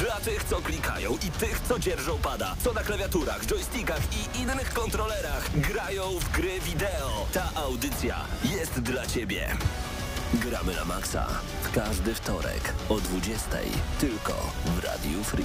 Dla tych, co klikają i tych, co dzierżą pada, co na klawiaturach, joystickach i innych kontrolerach grają w gry wideo. Ta audycja jest dla Ciebie. Gramy na maksa. W każdy wtorek o 20:00 tylko w Radiu Free.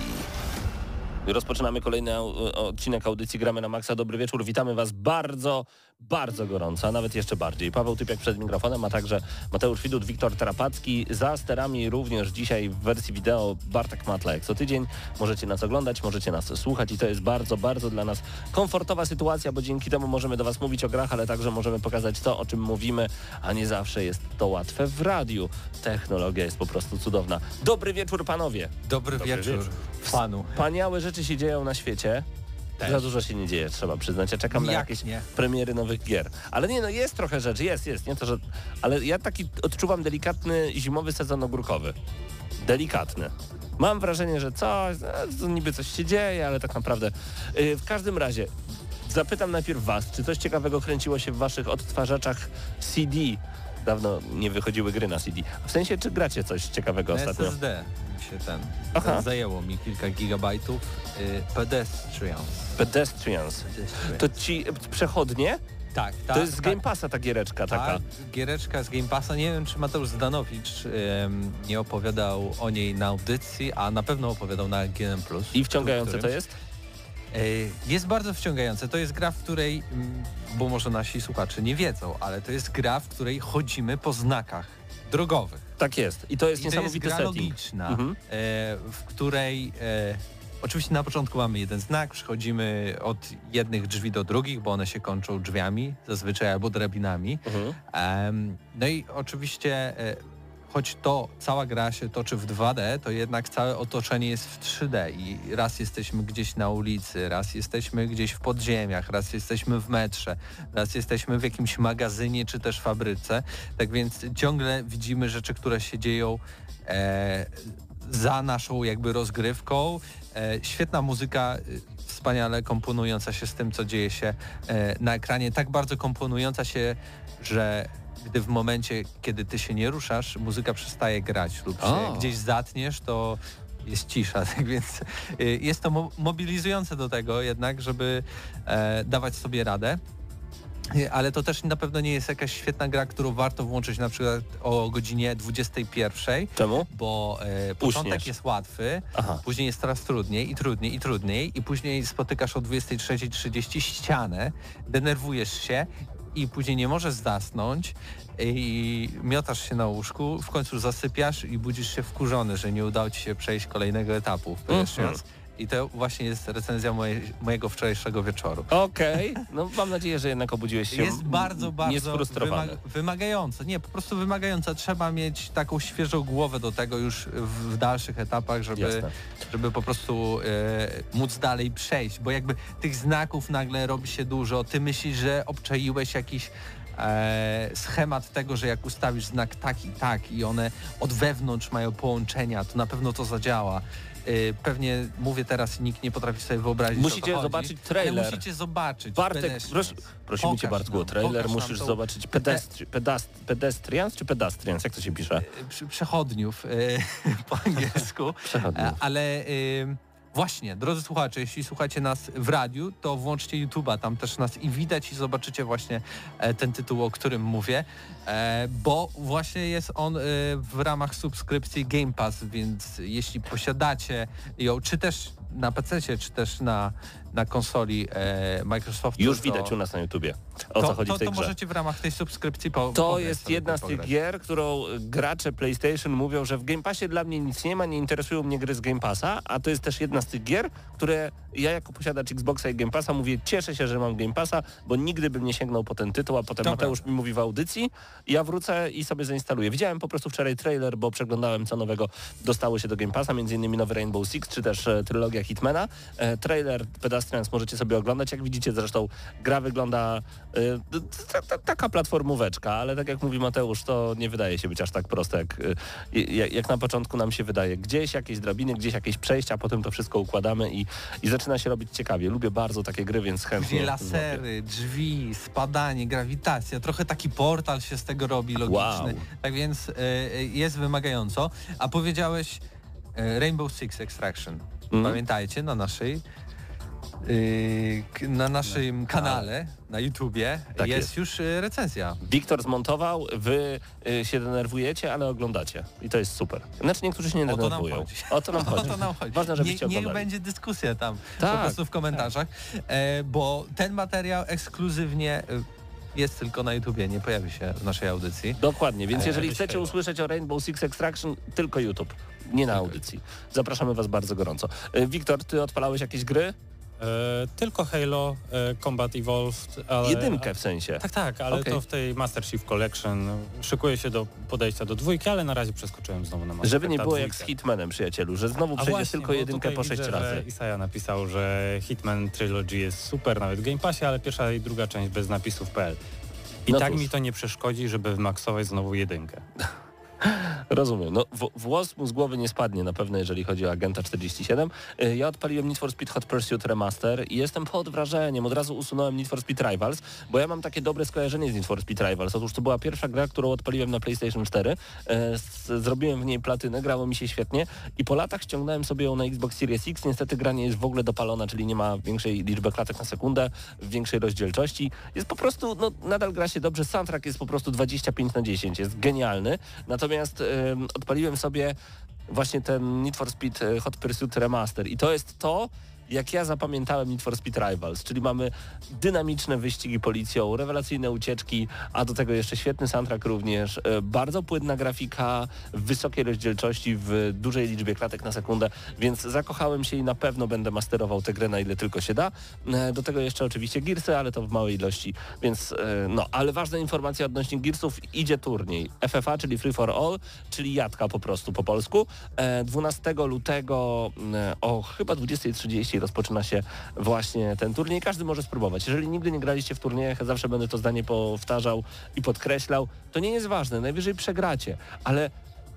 Rozpoczynamy kolejny odcinek audycji Gramy na Maxa. Dobry wieczór, witamy Was bardzo, bardzo gorąco, a nawet jeszcze bardziej. Paweł Typiak przed mikrofonem, a także Mateusz Widut, Wiktor Tarapacki. Za sterami również dzisiaj w wersji wideo Bartek Matla jak co tydzień. Możecie nas oglądać, możecie nas słuchać i to jest bardzo, bardzo dla nas komfortowa sytuacja, bo dzięki temu możemy do Was mówić o grach, ale także możemy pokazać to, o czym mówimy, a nie zawsze jest to łatwe w radiu. Technologia jest po prostu cudowna. Dobry wieczór, panowie. Dobry wieczór. Panu. Wspaniałe rzeczy się dzieją na świecie. Też. Za dużo się nie dzieje, trzeba przyznać. Ja czekam na jakieś premiery nowych gier. Ale nie, no jest trochę rzeczy, jest. Nie to, że... Ale ja taki odczuwam delikatny zimowy sezon ogórkowy. Delikatny. Mam wrażenie, że coś, niby coś się dzieje, ale tak naprawdę... W każdym razie zapytam najpierw Was, czy coś ciekawego kręciło się w Waszych odtwarzaczach CD? Dawno nie wychodziły gry na CD. W sensie, czy gracie coś ciekawego ostatnio? SSD się ten zajęło mi kilka gigabajtów. Pedestrians. To ci przechodnie? Tak, tak. To jest z Game Passa ta giereczka taka. Giereczka z Game Passa. Nie wiem, czy Mateusz Zdanowicz nie opowiadał o niej na audycji, a na pewno opowiadał na GM+. I wciągające to jest? Jest bardzo wciągające. To jest gra, w której, bo może nasi słuchacze nie wiedzą, ale to jest gra, w której chodzimy po znakach drogowych. Tak jest. I to jest niesamowity setting. To jest gra logiczna, w której oczywiście na początku mamy jeden znak, przechodzimy od jednych drzwi do drugich, bo one się kończą drzwiami zazwyczaj albo drabinami. No i oczywiście... Choć to cała gra się toczy w 2D, to jednak całe otoczenie jest w 3D i raz jesteśmy gdzieś na ulicy, raz jesteśmy gdzieś w podziemiach, raz jesteśmy w metrze, raz jesteśmy w jakimś magazynie czy też fabryce. Tak więc ciągle widzimy rzeczy, które się dzieją za naszą jakby rozgrywką. Świetna muzyka, wspaniale komponująca się z tym, co dzieje się na ekranie. Tak bardzo komponująca się, że... Gdy w momencie, kiedy ty się nie ruszasz, muzyka przestaje grać lub się gdzieś zatniesz, to jest cisza. Tak więc jest to mobilizujące do tego jednak, żeby dawać sobie radę. Ale to też na pewno nie jest jakaś świetna gra, którą warto włączyć na przykład o godzinie 21. Czemu? Bo początek jest łatwy, później jest coraz trudniej i trudniej i później spotykasz o 23:30 ścianę, denerwujesz się i później nie możesz zasnąć i miotasz się na łóżku, w końcu zasypiasz i budzisz się wkurzony, że nie udało ci się przejść kolejnego etapu w Pedestrians. I to właśnie jest recenzja mojego wczorajszego wieczoru. Okej. No mam nadzieję, że jednak obudziłeś się. Jest bardzo, bardzo wymagające. Nie, po prostu wymagające. Trzeba mieć taką świeżą głowę do tego już w dalszych etapach, żeby po prostu móc dalej przejść. Bo jakby tych znaków nagle robi się dużo. Ty myślisz, że obczaiłeś jakiś schemat tego, że jak ustawisz znak tak i tak i one od wewnątrz mają połączenia, to na pewno to zadziała. Pewnie mówię teraz i nikt nie potrafi sobie wyobrazić. Musicie zobaczyć trailer. Ale musicie zobaczyć. Bartek, prosimy Cię Bartku o trailer, musisz zobaczyć Pedestrians czy Pedestrians, jak to się pisze? Przechodniów po angielsku. Ale właśnie, drodzy słuchacze, jeśli słuchacie nas w radiu, to włączcie YouTube'a, tam też nas i widać i zobaczycie właśnie ten tytuł, o którym mówię, bo właśnie jest on w ramach subskrypcji Game Pass, więc jeśli posiadacie ją, czy też na PC-cie, czy też na konsoli Microsoftu. Już widać u nas na YouTubie, o co chodzi w tej grze. To możecie w ramach tej subskrypcji To jest jedna z tych gier, którą gracze PlayStation mówią, że w Game Passie dla mnie nic nie ma, nie interesują mnie gry z Game Passa, a to jest też jedna z tych gier, które ja jako posiadacz Xboxa i Game Passa mówię, cieszę się, że mam Game Passa, bo nigdy bym nie sięgnął po ten tytuł, a potem Mateusz mi mówi w audycji, ja wrócę i sobie zainstaluję. Widziałem po prostu wczoraj trailer, bo przeglądałem co nowego dostało się do Game Passa, m.in. nowy Rainbow Six, czy też trylogia Hitmana. Trailer Pedestrians możecie sobie oglądać. Jak widzicie zresztą, gra wygląda taka platformóweczka, ale tak jak mówi Mateusz, to nie wydaje się być aż tak proste, jak na początku nam się wydaje. Gdzieś jakieś drabiny, gdzieś jakieś przejścia, potem to wszystko układamy i zaczyna się robić ciekawie. Lubię bardzo takie gry, więc chętnie. Lasery, drzwi, spadanie, grawitacja, trochę taki portal się z tego robi logiczny. Wow. Tak więc jest wymagająco. A powiedziałeś Rainbow Six Extraction. Pamiętajcie, na naszym kanale, na YouTubie jest już recenzja. Wiktor zmontował, wy się denerwujecie, ale oglądacie. I to jest super. Znaczy niektórzy się nie denerwują. O to nam chodzi. Ważne, żebyście oglądali. Niech będzie dyskusja tam, tak, po prostu w komentarzach, tak. Bo ten materiał ekskluzywnie jest tylko na YouTubie, nie pojawi się w naszej audycji. Dokładnie, więc jeżeli chcecie usłyszeć o Rainbow Six Extraction, tylko YouTube, nie na audycji. Zapraszamy was bardzo gorąco. Wiktor, ty odpalałeś jakieś gry? Tylko Halo Combat Evolved. Ale, jedynkę w sensie. Tak, ale okay. To w tej Master Chief Collection szykuje się do podejścia do dwójki, ale na razie przeskoczyłem znowu na Master Chief. Żeby nie było jak z Hitmanem, przyjacielu, że znowu przejdziesz tylko jedynkę po 6 razy. Isaja napisał, że Hitman Trilogy jest super, nawet w Game Passie, ale pierwsza i druga część bez napisów.pl. I mi to nie przeszkodzi, żeby wymaksować znowu jedynkę. Rozumiem. No, włos mu z głowy nie spadnie na pewno, jeżeli chodzi o Agenta 47. Ja odpaliłem Need for Speed Hot Pursuit Remaster i jestem pod wrażeniem. Od razu usunąłem Need for Speed Rivals, bo ja mam takie dobre skojarzenie z Need for Speed Rivals. Otóż to była pierwsza gra, którą odpaliłem na PlayStation 4. Zrobiłem w niej platynę, grało mi się świetnie i po latach ściągnąłem sobie ją na Xbox Series X. Niestety gra nie jest w ogóle dopalona, czyli nie ma większej liczby klatek na sekundę, większej rozdzielczości. Jest po prostu, nadal gra się dobrze. Soundtrack jest po prostu 25/10. Jest genialny. Natomiast odpaliłem sobie właśnie ten Need for Speed Hot Pursuit Remaster i to jest to, jak ja zapamiętałem Need for Speed Rivals, czyli mamy dynamiczne wyścigi policją, rewelacyjne ucieczki, a do tego jeszcze świetny soundtrack również, bardzo płynna grafika, w wysokiej rozdzielczości, w dużej liczbie klatek na sekundę, więc zakochałem się i na pewno będę masterował tę grę na ile tylko się da. Do tego jeszcze oczywiście Gearsy, ale to w małej ilości, więc ale ważna informacja odnośnie Gearsów, idzie turniej FFA, czyli Free for All, czyli Jadka po prostu po polsku, 12 lutego o chyba 20:30 rozpoczyna się właśnie ten turniej. Każdy może spróbować. Jeżeli nigdy nie graliście w turniejach, zawsze będę to zdanie powtarzał i podkreślał, to nie jest ważne, najwyżej przegracie, ale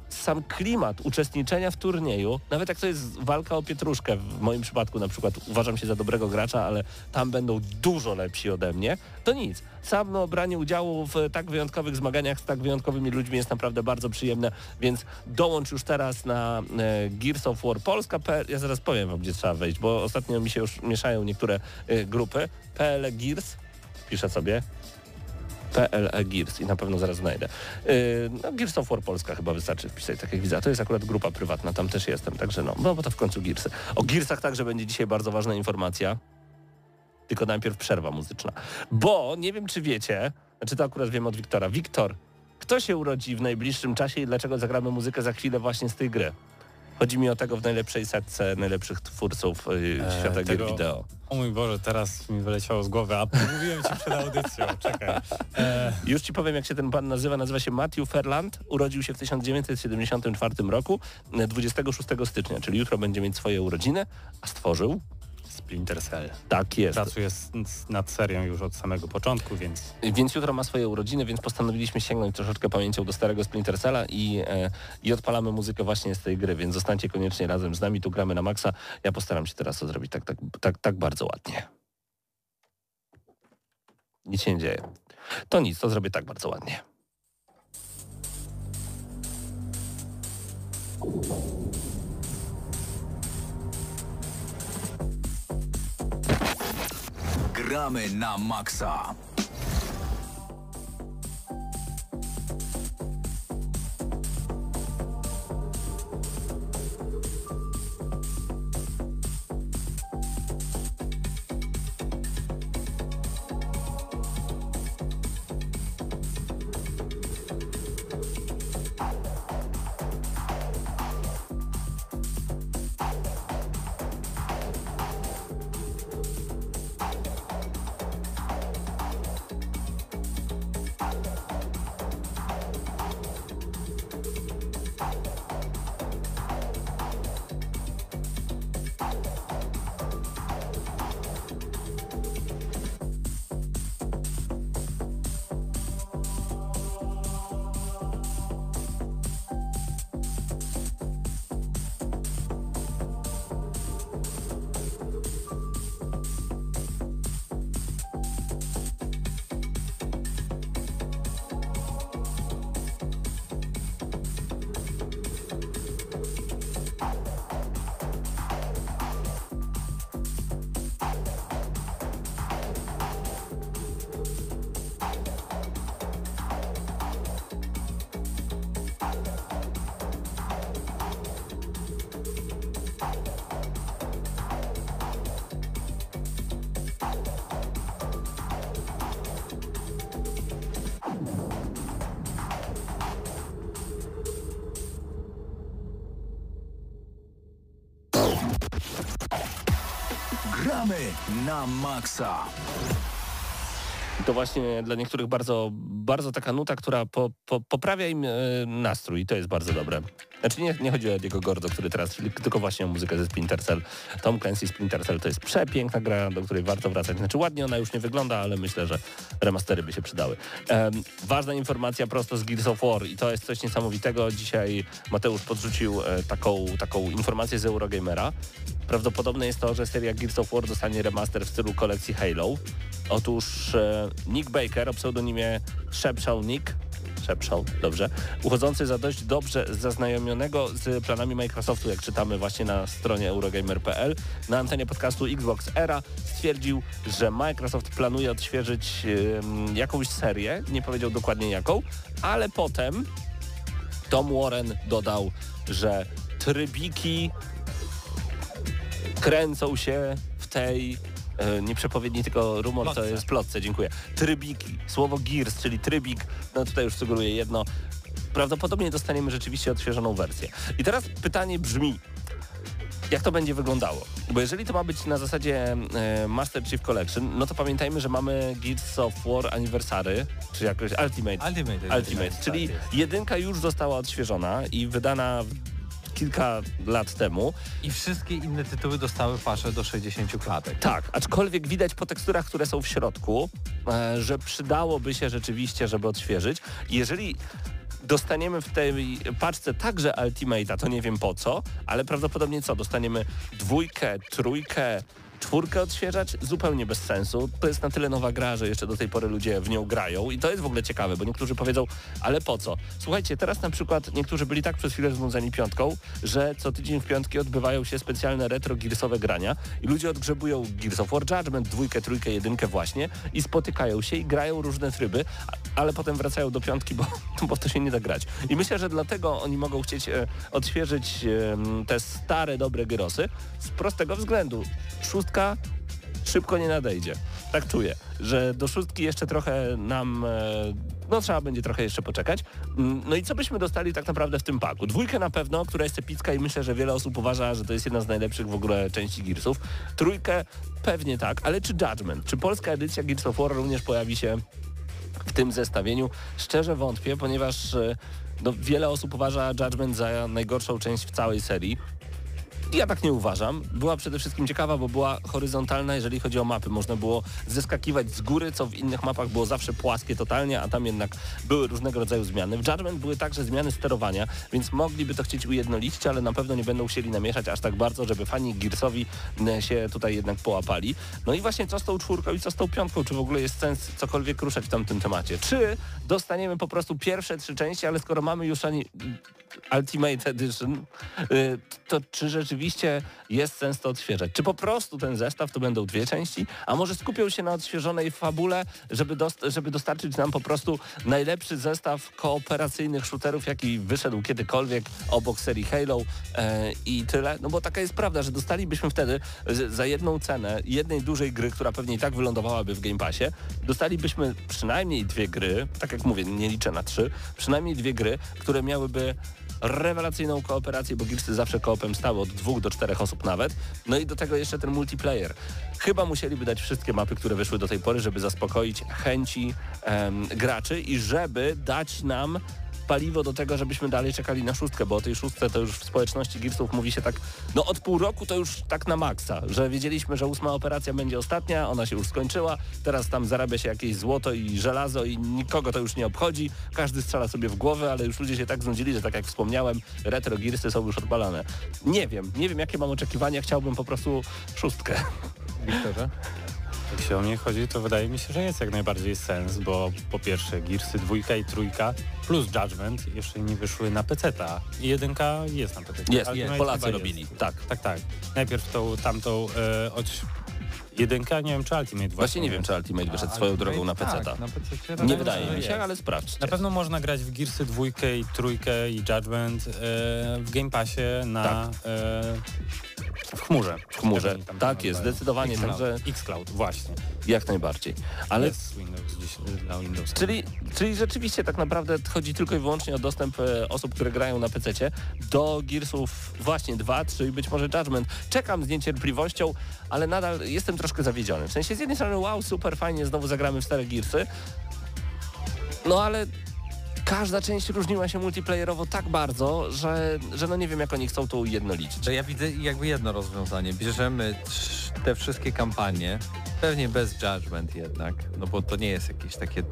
sam klimat uczestniczenia w turnieju, nawet jak to jest walka o pietruszkę, w moim przypadku na przykład uważam się za dobrego gracza, ale tam będą dużo lepsi ode mnie, to nic. Samo branie udziału w tak wyjątkowych zmaganiach z tak wyjątkowymi ludźmi jest naprawdę bardzo przyjemne, więc dołącz już teraz na Gears of War Polska. Ja zaraz powiem wam, gdzie trzeba wejść, bo ostatnio mi się już mieszają niektóre grupy. PL Gears, piszę sobie. PLE Gears i na pewno zaraz znajdę. Gears of War Polska chyba wystarczy wpisać, tak jak widzę. A to jest akurat grupa prywatna, tam też jestem, także bo to w końcu Gearsy. O Gearsach także będzie dzisiaj bardzo ważna informacja, tylko najpierw przerwa muzyczna. Bo nie wiem, czy wiecie, znaczy to akurat wiem od Wiktora. Wiktor, kto się urodzi w najbliższym czasie i dlaczego zagramy muzykę za chwilę właśnie z tej gry? Chodzi mi o tego w najlepszej setce najlepszych twórców świata gier wideo. O mój Boże, teraz mi wyleciało z głowy, a mówiłem ci przed audycją, czekaj. Już ci powiem, jak się ten pan nazywa się Matthew Ferland, urodził się w 1974 roku, 26 stycznia, czyli jutro będzie mieć swoje urodziny, a stworzył... Splinter Cell. Tak jest. Pracuje nad serią już od samego początku, więc... Więc jutro ma swoje urodziny, więc postanowiliśmy sięgnąć troszeczkę pamięcią do starego Splinter Cella i odpalamy muzykę właśnie z tej gry, więc zostańcie koniecznie razem z nami, tu gramy na maksa. Ja postaram się teraz to zrobić tak bardzo ładnie. Nic się nie dzieje. To nic, to zrobię tak bardzo ładnie. Gramy na maksa. Gramy na maksa. To właśnie dla niektórych bardzo taka nuta, która poprawia im nastrój i to jest bardzo dobre. Znaczy nie chodzi o Diego Gordo, który teraz, tylko właśnie o muzykę ze Splinter Cell. Tom Clancy Splinter Cell to jest przepiękna gra, do której warto wracać. Znaczy ładnie ona już nie wygląda, ale myślę, że remastery by się przydały. Ważna informacja prosto z Gears of War i to jest coś niesamowitego. Dzisiaj Mateusz podrzucił taką informację z Eurogamera. Prawdopodobne jest to, że seria Gears of War dostanie remaster w stylu kolekcji Halo. Otóż Nick Baker o pseudonimie Szepszał, dobrze, uchodzący za dość dobrze zaznajomionego z planami Microsoftu, jak czytamy właśnie na stronie Eurogamer.pl, na antenie podcastu Xbox Era stwierdził, że Microsoft planuje odświeżyć jakąś serię, nie powiedział dokładnie jaką, ale potem Tom Warren dodał, że trybiki kręcą się w tej... nie przepowiedni, tylko rumor, plotce. To jest plotce, dziękuję. Trybiki, słowo Gears, czyli trybik, no tutaj już sugeruję jedno. Prawdopodobnie dostaniemy rzeczywiście odświeżoną wersję. I teraz pytanie brzmi, jak to będzie wyglądało? Bo jeżeli to ma być na zasadzie Master Chief Collection, no to pamiętajmy, że mamy Gears of War Anniversary, czy jakoś Ultimate, czyli jedynka już została odświeżona i wydana kilka lat temu. I wszystkie inne tytuły dostały pasze do 60 klatek. Tak, aczkolwiek widać po teksturach, które są w środku, że przydałoby się rzeczywiście, żeby odświeżyć. Jeżeli dostaniemy w tej paczce także Ultimate'a, to nie wiem po co, ale prawdopodobnie co? Dostaniemy dwójkę, trójkę, czwórkę odświeżać? Zupełnie bez sensu. To jest na tyle nowa gra, że jeszcze do tej pory ludzie w nią grają i to jest w ogóle ciekawe, bo niektórzy powiedzą, ale po co? Słuchajcie, teraz na przykład niektórzy byli tak przez chwilę znudzeni piątką, że co tydzień w piątki odbywają się specjalne retro Gearsowe grania i ludzie odgrzebują Gears of War Judgment, dwójkę, trójkę, jedynkę właśnie i spotykają się i grają różne tryby, ale potem wracają do piątki, bo to się nie da grać. I myślę, że dlatego oni mogą chcieć odświeżyć te stare, dobre Gearsy z prostego względu. Szóstka szybko nie nadejdzie. Tak czuję, że do szóstki jeszcze trochę nam... No trzeba będzie trochę jeszcze poczekać. No i co byśmy dostali tak naprawdę w tym paku? Dwójkę na pewno, która jest epicka i myślę, że wiele osób uważa, że to jest jedna z najlepszych w ogóle części Gearsów. Trójkę pewnie tak, ale czy Judgment? Czy polska edycja Gears of War również pojawi się w tym zestawieniu? Szczerze wątpię, ponieważ no, wiele osób uważa Judgment za najgorszą część w całej serii. Ja tak nie uważam. Była przede wszystkim ciekawa, bo była horyzontalna, jeżeli chodzi o mapy. Można było zeskakiwać z góry, co w innych mapach było zawsze płaskie totalnie, a tam jednak były różnego rodzaju zmiany. W Judgment były także zmiany sterowania, więc mogliby to chcieć ujednolicić, ale na pewno nie będą chcieli namieszać aż tak bardzo, żeby fani Gearsowi się tutaj jednak połapali. No i właśnie co z tą czwórką i co z tą piątką? Czy w ogóle jest sens cokolwiek ruszać w tamtym temacie? Czy dostaniemy po prostu pierwsze trzy części, ale skoro mamy już ani Ultimate Edition, to czy rzeczywiście jest sens to odświeżać? Czy po prostu ten zestaw to będą dwie części? A może skupią się na odświeżonej fabule, żeby dostarczyć nam po prostu najlepszy zestaw kooperacyjnych shooterów, jaki wyszedł kiedykolwiek obok serii Halo i tyle? No bo taka jest prawda, że dostalibyśmy wtedy za jedną cenę jednej dużej gry, która pewnie i tak wylądowałaby w Game Passie, dostalibyśmy przynajmniej dwie gry, tak jak mówię, nie liczę na trzy, przynajmniej dwie gry, które miałyby rewelacyjną kooperację, bo Gearsy zawsze koopem stały od 2 do 4 osób nawet. No i do tego jeszcze ten multiplayer. Chyba musieliby dać wszystkie mapy, które wyszły do tej pory, żeby zaspokoić chęci graczy i żeby dać nam paliwo do tego, żebyśmy dalej czekali na szóstkę, bo o tej szóstce to już w społeczności Gearsów mówi się tak, no od pół roku to już tak na maksa, że wiedzieliśmy, że 8. operacja będzie ostatnia, ona się już skończyła, teraz tam zarabia się jakieś złoto i żelazo i nikogo to już nie obchodzi, każdy strzela sobie w głowę, ale już ludzie się tak znudzili, że tak jak wspomniałem, retro Gearsy są już odpalane. Nie wiem jakie mam oczekiwania, chciałbym po prostu szóstkę. Wiktorze? Jak się o mnie chodzi, to wydaje mi się, że jest jak najbardziej sens, bo po pierwsze Gearsy 2 i 3 plus Judgment jeszcze nie wyszły na PC-ta. I 1 jest na PC-ta. Jest. Polacy robili. Jest. Tak. Najpierw tamtą jedynka, nie wiem czy Ultimate wyszedł. Właśnie nie wiem czy Ultimate wyszedł swoją drogą na PC-ta. Tak, na PC-ta nie wydaje mi się, ale sprawdźcie. Na pewno można grać w Gearsy 2 i 3 i Judgment w Game Passie na... Tak. W chmurze. Tak jest, zdecydowanie. Także Xcloud, właśnie. Jak najbardziej. Ale jest Windows 10 dla Windowsa. Czyli rzeczywiście tak naprawdę chodzi tylko i wyłącznie o dostęp osób, które grają na PC-cie do Gearsów właśnie 2, 3 i być może Judgment. Czekam z niecierpliwością, ale nadal jestem troszkę zawiedziony. W sensie z jednej strony wow, super, fajnie, znowu zagramy w stare Gearsy, no ale każda część różniła się multiplayerowo tak bardzo, że no nie wiem, jak oni chcą to ujednolicić. Ja widzę jakby jedno rozwiązanie. Bierzemy te wszystkie kampanie, pewnie bez Judgment jednak, no bo to nie jest jakieś takie,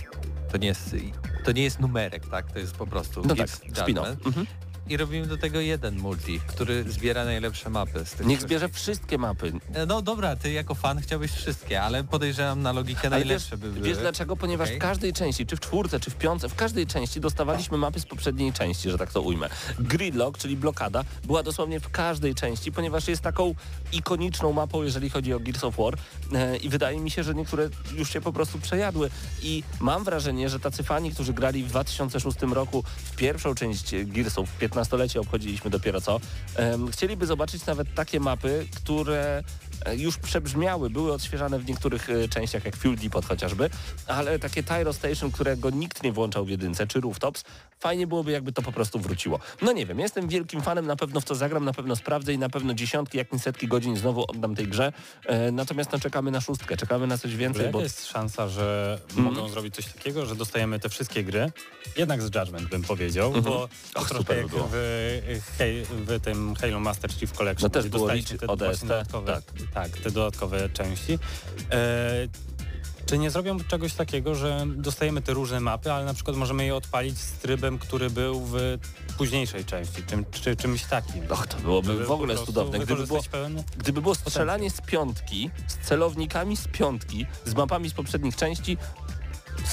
to nie jest numerek, tak? To jest po prostu no tak, Judgment. Mhm. I robimy do tego jeden multi, który zbiera najlepsze mapy. Niech zbierze wszystkie mapy. No dobra, ty jako fan chciałbyś wszystkie, ale podejrzewam na logikę ale najlepsze by były. Wiesz dlaczego? Ponieważ w każdej części, czy w 4, czy w 5, w każdej części dostawaliśmy mapy z poprzedniej części, że tak to ujmę. Gridlock, czyli blokada, była dosłownie w każdej części, ponieważ jest taką ikoniczną mapą, jeżeli chodzi o Gears of War i wydaje mi się, że niektóre już się po prostu przejadły i mam wrażenie, że tacy fani, którzy grali w 2006 roku w pierwszą część Gearsów, 15-lecie obchodziliśmy dopiero co, chcieliby zobaczyć nawet takie mapy, które już przebrzmiały, były odświeżane w niektórych częściach, jak Fuel Depot chociażby, ale takie Tyro Station, którego nikt nie włączał w 1, czy Rooftops, fajnie byłoby, jakby to po prostu wróciło. No nie wiem, jestem wielkim fanem, na pewno w to zagram, na pewno sprawdzę i na pewno dziesiątki, jak nie setki godzin znowu oddam tej grze, natomiast no czekamy na 6, czekamy na coś więcej. Jaka jest szansa, że mogą zrobić coś takiego, że dostajemy te wszystkie gry, jednak z Judgment bym powiedział, bo to trochę jak w tym Halo Master Chief Collection, no też dostaliśmy te dodatkowe. Tak, te dodatkowe części. Czy nie zrobią czegoś takiego, że dostajemy te różne mapy, ale na przykład możemy je odpalić z trybem, który był w późniejszej części, czy czymś takim? Och, to byłoby w ogóle cudowne. Gdyby było strzelanie z 5, z celownikami z 5, z mapami z poprzednich części,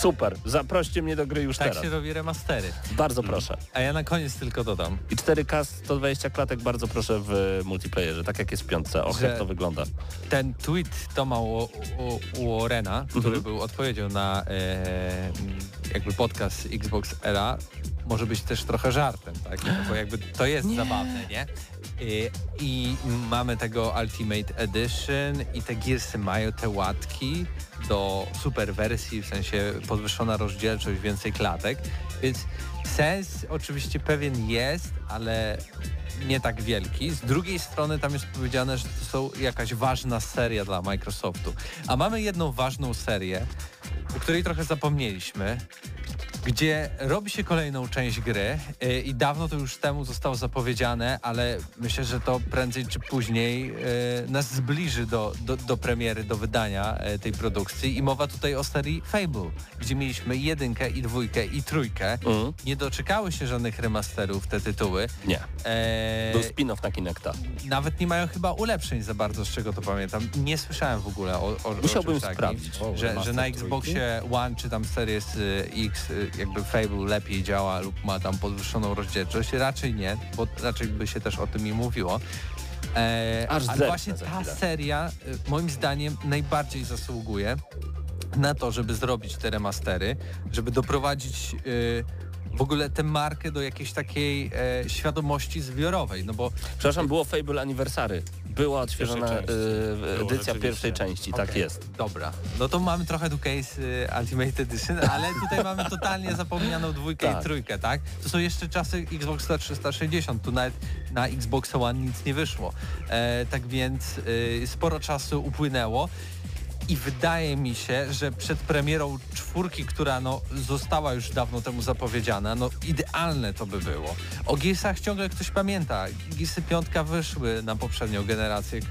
super, zaproście mnie do gry już tak teraz. Tak się robi remastery. Bardzo proszę. A ja na koniec tylko dodam. I 4K 120 klatek bardzo proszę w multiplayerze, tak jak jest w 5. Och, jak to wygląda. Ten tweet Toma Warrena, który był odpowiedzią na jakby podcast Xbox Era, może być też trochę żartem, tak? Bo jakby to jest zabawne, nie? I mamy tego Ultimate Edition i te Gearsy mają te łatki do super wersji, w sensie podwyższona rozdzielczość, więcej klatek, więc sens oczywiście pewien jest, ale nie tak wielki. Z drugiej strony tam jest powiedziane, że to są jakaś ważna seria dla Microsoftu, a mamy jedną ważną serię, o której trochę zapomnieliśmy, gdzie robi się kolejną część gry i dawno to już temu zostało zapowiedziane, ale myślę, że to prędzej czy później nas zbliży do premiery, do wydania tej produkcji i mowa tutaj o serii Fable, gdzie mieliśmy 1, i 2, i 3. Nie doczekały się żadnych remasterów te tytuły. Nie. Był spin-off na Kinecta. Nawet nie mają chyba ulepszeń za bardzo, z czego to pamiętam. Nie słyszałem w ogóle o musiałbym sprawdzić, że na Xboxie One czy tam Series X jakby Fable lepiej działa lub ma tam podwyższoną rozdzielczość, raczej nie, bo raczej by się też o tym nie mówiło. Ale właśnie ta seria moim zdaniem najbardziej zasługuje na to, żeby zrobić te remastery, żeby doprowadzić w ogóle tę markę do jakiejś takiej świadomości zbiorowej, no bo... Przepraszam, było Fable Anniversary, była odświeżona edycja pierwszej części, tak jest. Dobra, no to mamy trochę tu case Ultimate Edition, ale tutaj mamy totalnie zapomnianą 2 i 3, tak? To są jeszcze czasy Xbox 360, tu nawet na Xbox One nic nie wyszło, tak więc sporo czasu upłynęło. I wydaje mi się, że przed premierą 4, która no, została już dawno temu zapowiedziana, no idealne to by było. O Gearsach ciągle ktoś pamięta. Gearsy 5 wyszły na poprzednią generację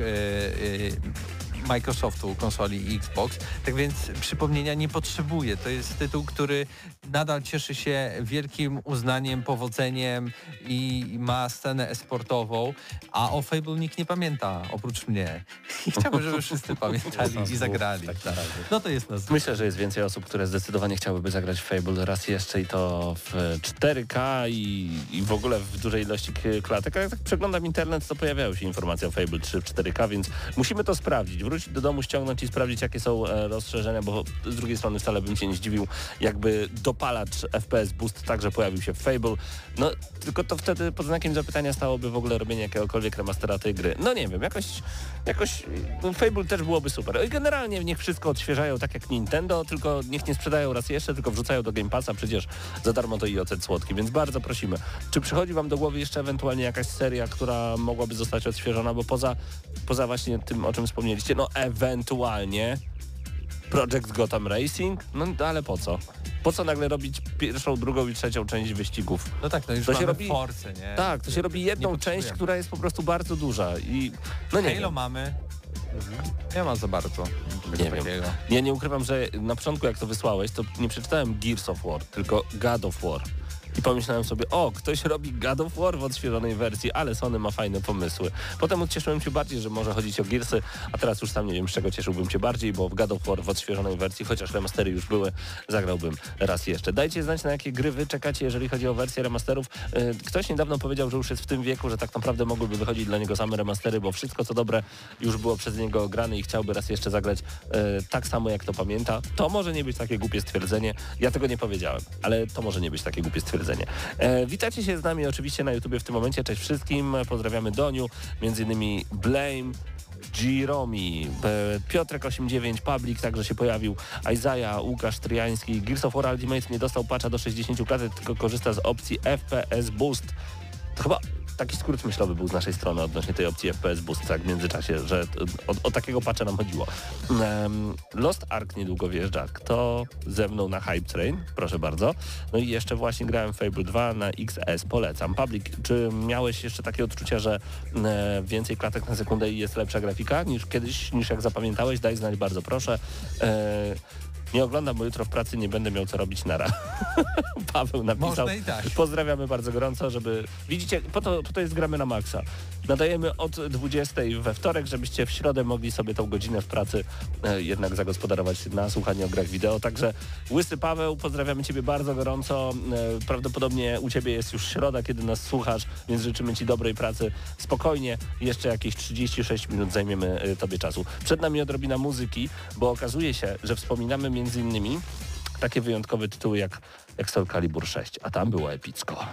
Microsoftu, konsoli i Xbox, tak więc przypomnienia nie potrzebuje. To jest tytuł, który nadal cieszy się wielkim uznaniem, powodzeniem i ma scenę esportową, a o Fable nikt nie pamięta, oprócz mnie. Chciałbym, żeby wszyscy pamiętali i zagrali. No to jest nas. Myślę, że jest więcej osób, które zdecydowanie chciałyby zagrać w Fable raz jeszcze i to w 4K i w ogóle w dużej ilości klatek, a jak tak przeglądam internet, to pojawiały się informacje o Fable 3 w 4K, więc musimy to sprawdzić. wrócić do domu, ściągnąć i sprawdzić, jakie są rozszerzenia, bo z drugiej strony wcale bym się nie zdziwił, jakby dopalacz FPS Boost także pojawił się w Fable. No, tylko to wtedy pod znakiem zapytania stałoby w ogóle robienie jakiegokolwiek remastera tej gry. No nie wiem, jakoś Fable też byłoby super. I generalnie niech wszystko odświeżają tak jak Nintendo, tylko niech nie sprzedają raz jeszcze, tylko wrzucają do Game Passa, przecież za darmo to i ocet słodki, więc bardzo prosimy. Czy przychodzi wam do głowy jeszcze ewentualnie jakaś seria, która mogłaby zostać odświeżona, bo poza właśnie tym, o czym wspomnieliście, no ewentualnie Project Gotham Racing, no ale po co? Po co nagle robić pierwszą, drugą i trzecią część wyścigów? No tak, to już mamy Force, nie? Tak, to się robi jedną część, która jest po prostu bardzo duża i... No nie Halo mamy. Nie ma za bardzo. Nie wiem. Ja nie ukrywam, że na początku jak to wysłałeś, to nie przeczytałem Gears of War, tylko God of War. I pomyślałem sobie, o, ktoś robi God of War w odświeżonej wersji, ale Sony ma fajne pomysły. Potem ucieszyłem się bardziej, że może chodzić o Gearsy, a teraz już sam nie wiem, z czego cieszyłbym się bardziej, bo w God of War w odświeżonej wersji, chociaż remastery już były, zagrałbym raz jeszcze. Dajcie znać, na jakie gry wy czekacie, jeżeli chodzi o wersję remasterów. Ktoś niedawno powiedział, że już jest w tym wieku, że tak naprawdę mogłyby wychodzić dla niego same remastery, bo wszystko co dobre już było przez niego grane i chciałby raz jeszcze zagrać tak samo, jak to pamięta. To może nie być takie głupie stwierdzenie. Ja tego nie powiedziałem, ale to może nie być takie głupie stwierdzenie. Witacie się z nami oczywiście na YouTubie w tym momencie. Cześć wszystkim, pozdrawiamy Doniu, między innymi Blame, Jiromi, Piotrek89, Public także się pojawił, Isaiah, Łukasz Tryjański. Gears of War Ultimate nie dostał patcha do 60 klatek, tylko korzysta z opcji FPS Boost. To chyba taki skrót myślowy był z naszej strony odnośnie tej opcji FPS Boost, tak w międzyczasie, że o takiego patcha nam chodziło. Lost Ark niedługo wjeżdża. Kto ze mną na Hype Train? Proszę bardzo. No i jeszcze właśnie grałem Fable 2 na XS, polecam. Public, czy miałeś jeszcze takie odczucia, że więcej klatek na sekundę i jest lepsza grafika niż kiedyś, niż jak zapamiętałeś? Daj znać, bardzo proszę. Nie oglądam, bo jutro w pracy nie będę miał co robić nara. Paweł napisał. Tak. Pozdrawiamy bardzo gorąco, żeby... Widzicie, po to jest Gramy na Maxa. Nadajemy od 20 we wtorek, żebyście w środę mogli sobie tą godzinę w pracy jednak zagospodarować na słuchanie o grach wideo. Także Łysy Paweł, pozdrawiamy Ciebie bardzo gorąco. Prawdopodobnie u Ciebie jest już środa, kiedy nas słuchasz, więc życzymy Ci dobrej pracy. Spokojnie, jeszcze jakieś 36 minut zajmiemy Tobie czasu. Przed nami odrobina muzyki, bo okazuje się, że wspominamy między innymi takie wyjątkowe tytuły jak Soul Calibur 6, a tam było epicko.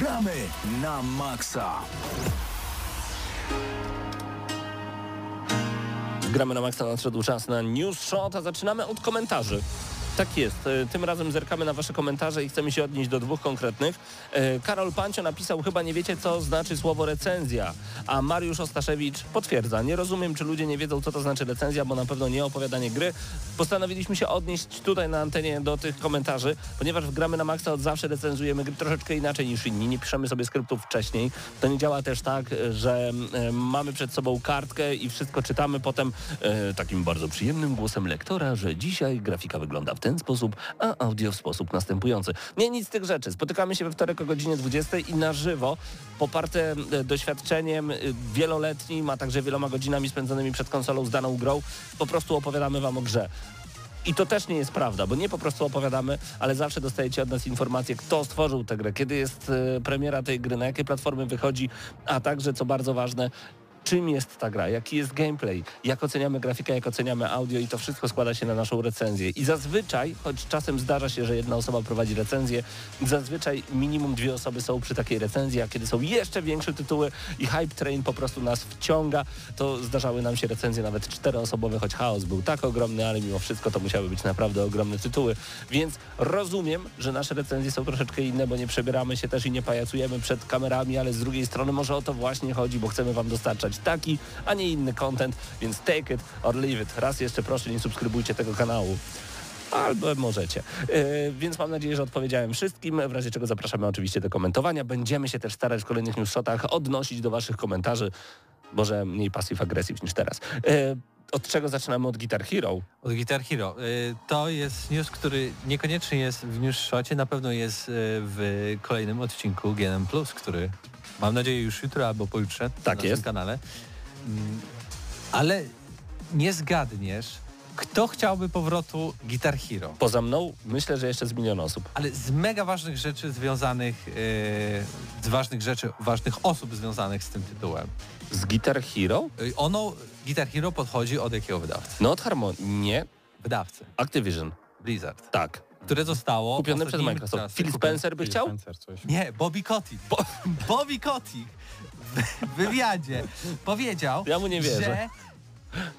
Gramy na Maxa. Gramy na Maxa, nadszedł czas na News Shot, a zaczynamy od komentarzy. Tak jest, tym razem zerkamy na wasze komentarze i chcemy się odnieść do dwóch konkretnych. Karol Pancio napisał, chyba nie wiecie, co znaczy słowo recenzja, a Mariusz Ostaszewicz potwierdza, nie rozumiem, czy ludzie nie wiedzą, co to znaczy recenzja, bo na pewno nie opowiadanie gry. Postanowiliśmy się odnieść tutaj na antenie do tych komentarzy, ponieważ w Gramy na Maxa od zawsze recenzujemy gry troszeczkę inaczej niż inni, nie piszemy sobie skryptów wcześniej. To nie działa też tak, że mamy przed sobą kartkę i wszystko czytamy potem takim bardzo przyjemnym głosem lektora, że dzisiaj grafika wygląda w ten sposób, a audio w sposób następujący. Nie, nic z tych rzeczy. Spotykamy się we wtorek o godzinie 20 i na żywo, poparte doświadczeniem wieloletnim, a także wieloma godzinami spędzonymi przed konsolą z daną grą, po prostu opowiadamy wam o grze. I to też nie jest prawda, bo nie po prostu opowiadamy, ale zawsze dostajecie od nas informację, kto stworzył tę grę, kiedy jest premiera tej gry, na jakie platformy wychodzi, a także, co bardzo ważne, czym jest ta gra, jaki jest gameplay, jak oceniamy grafikę, jak oceniamy audio i to wszystko składa się na naszą recenzję. I zazwyczaj, choć czasem zdarza się, że jedna osoba prowadzi recenzję, zazwyczaj minimum dwie osoby są przy takiej recenzji, a kiedy są jeszcze większe tytuły i hype train po prostu nas wciąga, to zdarzały nam się recenzje nawet czteroosobowe, choć chaos był tak ogromny, ale mimo wszystko to musiały być naprawdę ogromne tytuły. Więc rozumiem, że nasze recenzje są troszeczkę inne, bo nie przebieramy się też i nie pajacujemy przed kamerami, ale z drugiej strony może o to właśnie chodzi, bo chcemy wam dostarczać taki, a nie inny content, więc take it or leave it. Raz jeszcze proszę, nie subskrybujcie tego kanału. Albo możecie. Więc mam nadzieję, że odpowiedziałem wszystkim, w razie czego zapraszamy oczywiście do komentowania. Będziemy się też starać w kolejnych newsshotach odnosić do waszych komentarzy. Może mniej passive-aggressive niż teraz. Od czego zaczynamy? Od Guitar Hero? Od Guitar Hero. To jest news, który niekoniecznie jest w newsshocie, na pewno jest w kolejnym odcinku GNM+, który... mam nadzieję już jutro albo pojutrze tak na tym kanale. Ale nie zgadniesz, kto chciałby powrotu Guitar Hero. Poza mną myślę, że jeszcze z milion osób. Ale z mega ważnych rzeczy związanych, ważnych osób związanych z tym tytułem. Z Guitar Hero? Ono, Guitar Hero podchodzi od jakiego wydawcy? No od Harmonii, nie. Wydawcy. Activision. Blizzard. Tak. Które zostało kupione przez Microsoft. Phil Spencer by chciał? Nie, Bobby Kotick. Bobby Kotick w wywiadzie powiedział, ja mu nie wierzę, że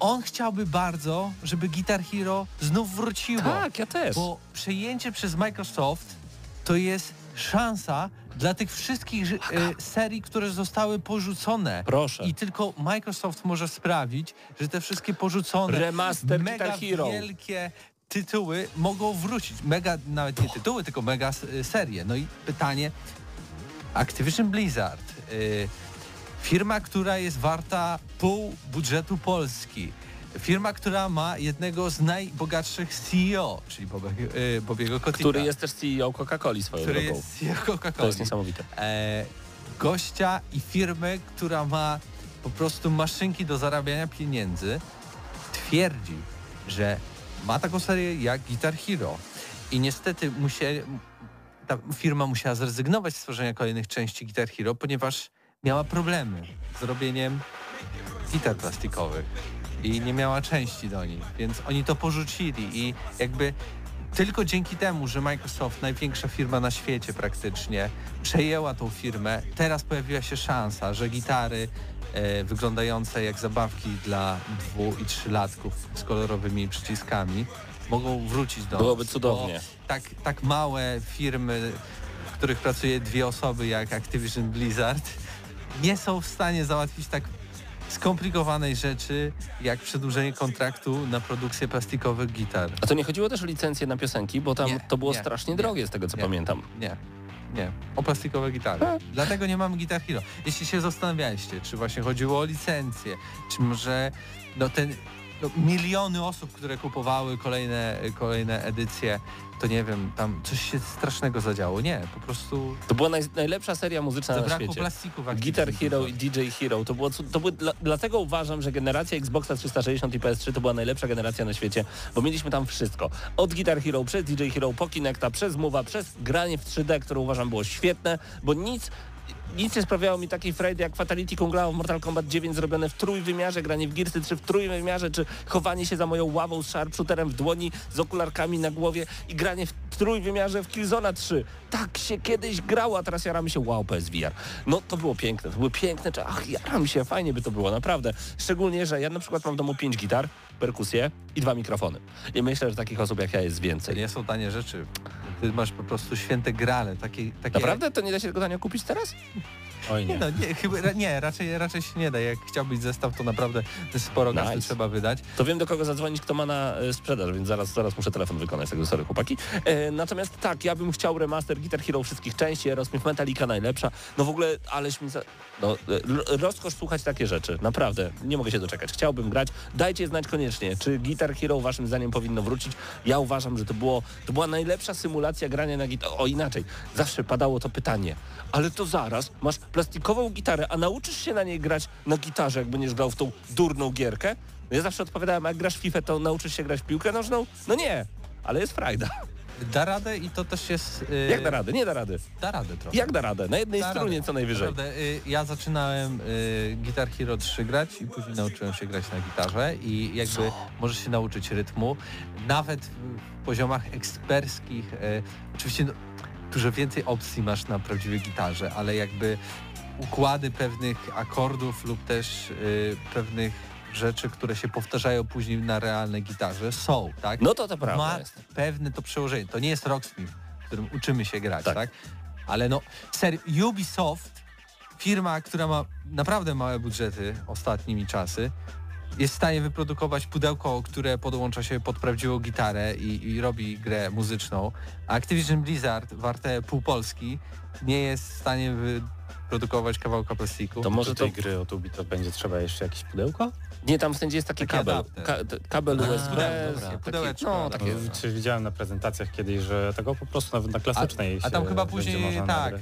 on chciałby bardzo, żeby Guitar Hero znów wróciło. Tak, ja też. Bo przejęcie przez Microsoft to jest szansa dla tych wszystkich serii, które zostały porzucone. Proszę. I tylko Microsoft może sprawić, że te wszystkie porzucone, remaster mega Guitar Hero, wielkie tytuły mogą wrócić. Mega, nawet nie tytuły, tylko mega serie. No i pytanie, Activision Blizzard, firma, która jest warta pół budżetu Polski, firma, która ma jednego z najbogatszych CEO, czyli Bobiego Koticka. Który jest też CEO Coca-Coli swoją drogą. Który jest CEO Coca-Coli. To jest niesamowite. Gościa i firmy, która ma po prostu maszynki do zarabiania pieniędzy, twierdzi, że ma taką serię jak Guitar Hero i niestety ta firma musiała zrezygnować z stworzenia kolejnych części Guitar Hero, ponieważ miała problemy z robieniem gitar plastikowych i nie miała części do nich, więc oni to porzucili i jakby tylko dzięki temu, że Microsoft, największa firma na świecie praktycznie, przejęła tą firmę, teraz pojawiła się szansa, że gitary wyglądające jak zabawki dla 2- i 3-latków z kolorowymi przyciskami mogą wrócić do... Byłoby cudownie. Tak małe firmy, w których pracuje dwie osoby jak Activision Blizzard, nie są w stanie załatwić tak skomplikowanej rzeczy jak przedłużenie kontraktu na produkcję plastikowych gitar. A to nie chodziło też o licencję na piosenki, bo tam to było strasznie drogie, z tego co pamiętam. O plastikowe gitary. Dlatego nie mamy Guitar Hero. Jeśli się zastanawialiście, czy właśnie chodziło o licencję, czy może miliony osób, które kupowały kolejne edycje, to nie wiem, tam coś się strasznego zadziało. Nie, po prostu... To była najlepsza seria muzyczna na świecie. Guitar Hero i DJ Hero. Dlatego uważam, że generacja Xboxa 360 i PS3 to była najlepsza generacja na świecie, bo mieliśmy tam wszystko. Od Guitar Hero, przez DJ Hero, po Kinecta, przez Move'a, przez granie w 3D, które uważam było świetne, bo nic Nic nie sprawiało mi takiej frajdy jak Fatality Kung Lao w Mortal Kombat 9 zrobione w trójwymiarze, granie w Gearsy 3 w trójwymiarze, czy chowanie się za moją ławą z sharpshooterem w dłoni, z okularkami na głowie i granie w trójwymiarze w Killzona 3. Tak się kiedyś grało, a teraz jaramy się wow PSVR. No to było piękne, to były piękne, ach jaram się, fajnie by to było, naprawdę. Szczególnie, że ja na przykład mam w domu 5 gitar, perkusję i 2 mikrofony. I myślę, że takich osób jak ja jest więcej. To nie są tanie rzeczy. Ty masz po prostu święte grale. Takie... Naprawdę? To nie da się tego tanio kupić teraz? Oj nie. Nie, raczej się nie da. Jak chciałbyś zestaw, to naprawdę sporo kasy trzeba wydać. To wiem, do kogo zadzwonić, kto ma na sprzedaż, więc zaraz muszę telefon wykonać, tego sorry chłopaki. Natomiast tak, ja bym chciał remaster Guitar Hero wszystkich części, Aerosmith, Metallica najlepsza. No w ogóle, rozkosz słuchać takie rzeczy. Naprawdę, nie mogę się doczekać. Chciałbym grać. Dajcie znać koniecznie, czy Guitar Hero waszym zdaniem powinno wrócić. Ja uważam, że to była najlepsza symulacja grania na gitarze. O, inaczej. Zawsze padało to pytanie. Ale to zaraz, masz plastikową gitarę, a nauczysz się na niej grać na gitarze, jak będziesz grał w tą durną gierkę? Ja zawsze odpowiadałem, jak grasz w FIFA, to nauczysz się grać w piłkę nożną? No nie, ale jest frajda. Da radę i to też jest... Jak da radę? Nie da rady. Da radę trochę. Jak da radę? Na jednej stronie co najwyżej. Naprawdę, ja zaczynałem Guitar Hero 3 grać i później nauczyłem się grać na gitarze i jakby możesz się nauczyć rytmu. Nawet w poziomach eksperckich, oczywiście... Dużo więcej opcji masz na prawdziwej gitarze, ale jakby układy pewnych akordów lub też pewnych rzeczy, które się powtarzają później na realnej gitarze są, tak? No to prawda. Ma pewne to przełożenie. To nie jest Rocksmith, w którym uczymy się grać, tak? Ale no serio, Ubisoft, firma, która ma naprawdę małe budżety ostatnimi czasy, jest w stanie wyprodukować pudełko, które podłącza się pod prawdziwą gitarę i robi grę muzyczną. A Activision Blizzard, warte pół Polski, nie jest w stanie wyprodukować kawałka plastiku. To może tej gry od Ubi to będzie trzeba jeszcze jakieś pudełko? Nie, tam wszędzie jest taki kabel. Kabel USB. Pudełeczko. Czy widziałem na prezentacjach kiedyś, że tego po prostu nawet na klasycznej a tam chyba później tak,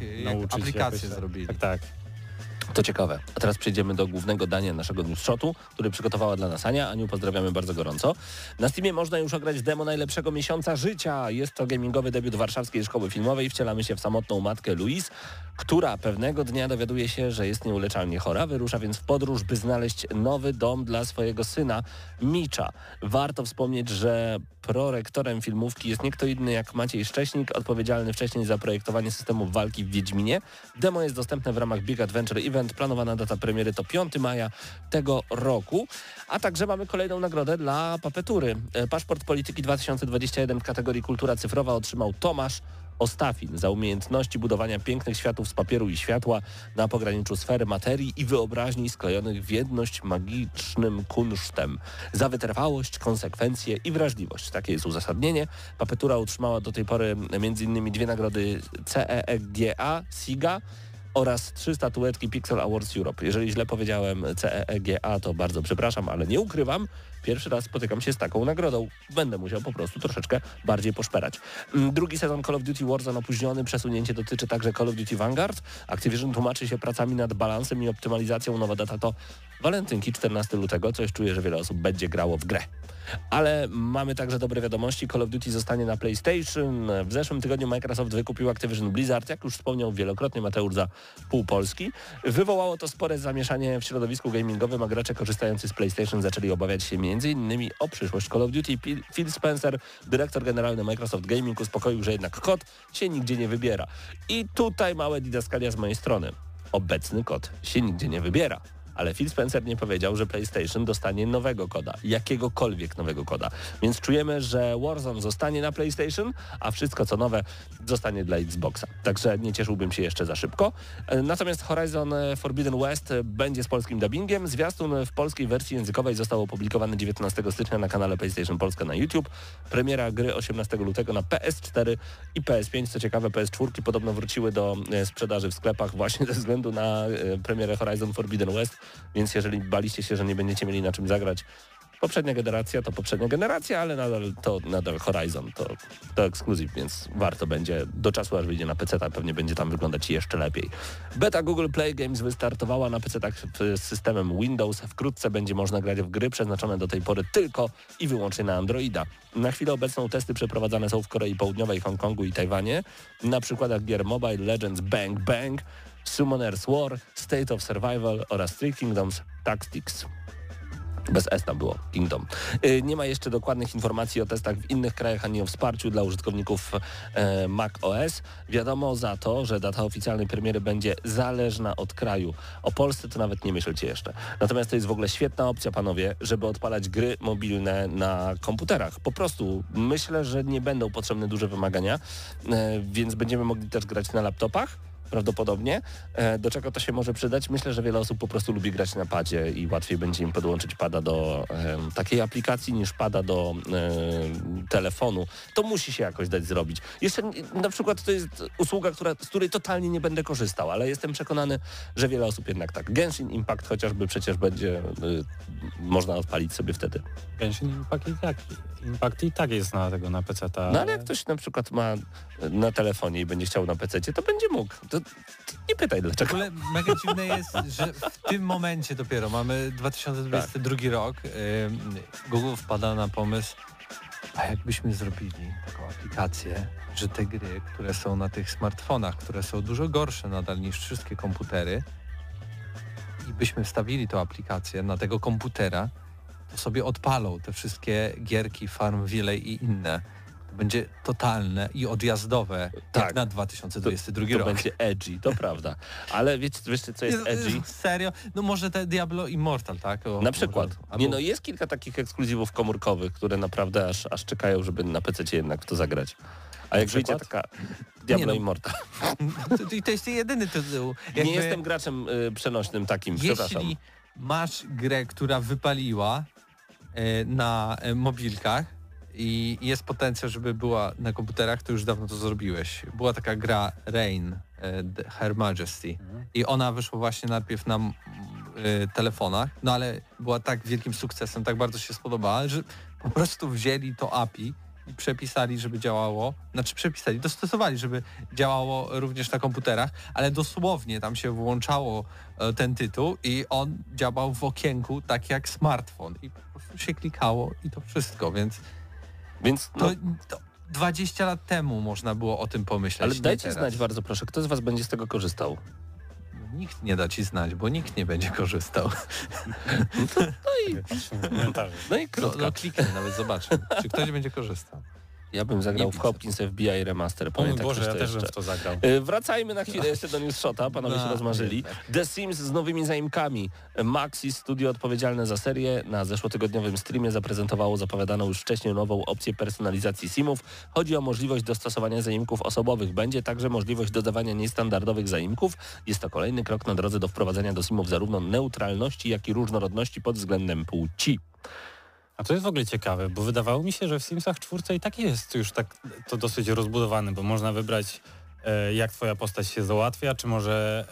aplikację zrobili. Tak. To ciekawe. A teraz przejdziemy do głównego dania naszego newsshotu, który przygotowała dla nas Ania. Aniu, pozdrawiamy bardzo gorąco. Na Steamie można już ograć w demo najlepszego miesiąca życia. Jest to gamingowy debiut warszawskiej szkoły filmowej. Wcielamy się w samotną matkę Louise, która pewnego dnia dowiaduje się, że jest nieuleczalnie chora. Wyrusza więc w podróż, by znaleźć nowy dom dla swojego syna, Micza. Warto wspomnieć, że prorektorem filmówki jest nie kto inny jak Maciej Szcześnik, odpowiedzialny wcześniej za projektowanie systemu walki w Wiedźminie. Demo jest dostępne w ramach Big Adventure Event. Planowana data premiery to 5 maja tego roku. A także mamy kolejną nagrodę dla Papetury. Paszport Polityki 2021 w kategorii Kultura Cyfrowa otrzymał Tomasz Ostafin za umiejętności budowania pięknych światów z papieru i światła na pograniczu sfery materii i wyobraźni sklejonych w jedność magicznym kunsztem. Za wytrwałość, konsekwencję i wrażliwość. Takie jest uzasadnienie. Papetura otrzymała do tej pory m.in. 2 nagrody CEEGA, SIGA oraz 3 statuetki Pixel Awards Europe. Jeżeli źle powiedziałem CEEGA, to bardzo przepraszam, ale nie ukrywam, pierwszy raz spotykam się z taką nagrodą. Będę musiał po prostu troszeczkę bardziej poszperać. Drugi sezon Call of Duty Warzone opóźniony. Przesunięcie dotyczy także Call of Duty Vanguard. Activision tłumaczy się pracami nad balansem i optymalizacją. Nowa data to walentynki, 14 lutego. Coś czuję, że wiele osób będzie grało w grę. Ale mamy także dobre wiadomości. Call of Duty zostanie na PlayStation. W zeszłym tygodniu Microsoft wykupił Activision Blizzard, jak już wspomniał wielokrotnie Mateusz, za pół Polski. Wywołało to spore zamieszanie w środowisku gamingowym, a gracze korzystający z PlayStation zaczęli obawiać się m.in. o przyszłość Call of Duty. Phil Spencer, dyrektor generalny Microsoft Gaming, uspokoił, że jednak kot się nigdzie nie wybiera. I tutaj małe didaskalia z mojej strony. Obecny kot się nigdzie nie wybiera. Ale Phil Spencer nie powiedział, że PlayStation dostanie nowego koda, jakiegokolwiek nowego koda. Więc czujemy, że Warzone zostanie na PlayStation, a wszystko co nowe zostanie dla Xboxa. Także nie cieszyłbym się jeszcze za szybko. Natomiast Horizon Forbidden West będzie z polskim dubbingiem. Zwiastun w polskiej wersji językowej został opublikowany 19 stycznia na kanale PlayStation Polska na YouTube. Premiera gry 18 lutego na PS4 i PS5. Co ciekawe, PS4 podobno wróciły do sprzedaży w sklepach właśnie ze względu na premierę Horizon Forbidden West. Więc jeżeli baliście się, że nie będziecie mieli na czym zagrać, poprzednia generacja to poprzednia generacja, ale nadal Horizon to ekskluzyw, więc warto będzie do czasu, aż wyjdzie na PC-ta, pewnie będzie tam wyglądać jeszcze lepiej. Beta Google Play Games wystartowała na PC-tach z systemem Windows. Wkrótce będzie można grać w gry przeznaczone do tej pory tylko i wyłącznie na Androida. Na chwilę obecną testy przeprowadzane są w Korei Południowej, Hongkongu i Tajwanie, na przykładach gier Mobile Legends Bang Bang, Summoner's War, State of Survival oraz Three Kingdoms Tactics. Bez S tam było, Kingdom. Nie ma jeszcze dokładnych informacji o testach w innych krajach ani o wsparciu dla użytkowników Mac OS. Wiadomo za to, że data oficjalnej premiery będzie zależna od kraju. O Polsce to nawet nie myślcie jeszcze. Natomiast to jest w ogóle świetna opcja, panowie, żeby odpalać gry mobilne na komputerach. Po prostu myślę, że nie będą potrzebne duże wymagania, więc będziemy mogli też grać na laptopach. Prawdopodobnie. Do czego to się może przydać? Myślę, że wiele osób po prostu lubi grać na padzie i łatwiej będzie im podłączyć pada do takiej aplikacji niż pada do telefonu. To musi się jakoś dać zrobić. Jeszcze na przykład to jest usługa, z której totalnie nie będę korzystał, ale jestem przekonany, że wiele osób jednak tak. Genshin Impact chociażby przecież będzie można odpalić sobie wtedy. Genshin Impact i tak jest na tego na PC. No ale jak ktoś na przykład ma na telefonie i będzie chciał na PC, to będzie mógł. To nie pytaj dlaczego. W ogóle mega dziwne jest, że w tym momencie dopiero mamy 2022 rok. Google wpada na pomysł, a jakbyśmy zrobili taką aplikację, że te gry, które są na tych smartfonach, które są dużo gorsze nadal niż wszystkie komputery, i byśmy wstawili tą aplikację na tego komputera, to sobie odpalą te wszystkie gierki, Farmville i inne. Będzie totalne i odjazdowe, tak, jak na 2022 rok. To będzie edgy, to prawda. Ale wiecie co jest edgy? Serio? No może te Diablo Immortal, tak? Na przykład. Albo... Nie, no jest kilka takich ekskluzywów komórkowych, które naprawdę aż czekają, żeby na PC jednak w to zagrać. A jak widzicie, taka Diablo Immortal. I to jest jedyny tytuł. Jakby... Nie jestem graczem przenośnym takim, przepraszam. Jeśli masz grę, która wypaliła na mobilkach, i jest potencjał, żeby była na komputerach, to już dawno to zrobiłeś. Była taka gra Reign, Her Majesty, i ona wyszła właśnie najpierw na telefonach, no ale była tak wielkim sukcesem, tak bardzo się spodobała, że po prostu wzięli to API i przepisali, żeby działało, dostosowali, żeby działało również na komputerach, ale dosłownie tam się włączało ten tytuł i on działał w okienku tak jak smartfon i po prostu się klikało i to wszystko, Więc no. To 20 lat temu można było o tym pomyśleć. Ale dajcie znać bardzo proszę, kto z was będzie z tego korzystał? Nikt nie da ci znać, bo nikt nie będzie korzystał. No i krótko. No kliknę, nawet zobaczę, czy ktoś będzie korzystał. Ja bym zagrał w Hopkins FBI Remaster. Pamiętaj, Boże, ja też bym w to zagrał. Wracajmy na chwilę jeszcze do Newshota, panowie się rozmarzyli. The Sims z nowymi zaimkami. Maxis, studio odpowiedzialne za serię, na zeszłotygodniowym streamie zaprezentowało zapowiadaną już wcześniej nową opcję personalizacji simów. Chodzi o możliwość dostosowania zaimków osobowych. Będzie także możliwość dodawania niestandardowych zaimków. Jest to kolejny krok na drodze do wprowadzenia do simów zarówno neutralności, jak i różnorodności pod względem płci. A to jest w ogóle ciekawe, bo wydawało mi się, że w Simsach 4 i tak jest już tak to dosyć rozbudowane, bo można wybrać jak twoja postać się załatwia, czy może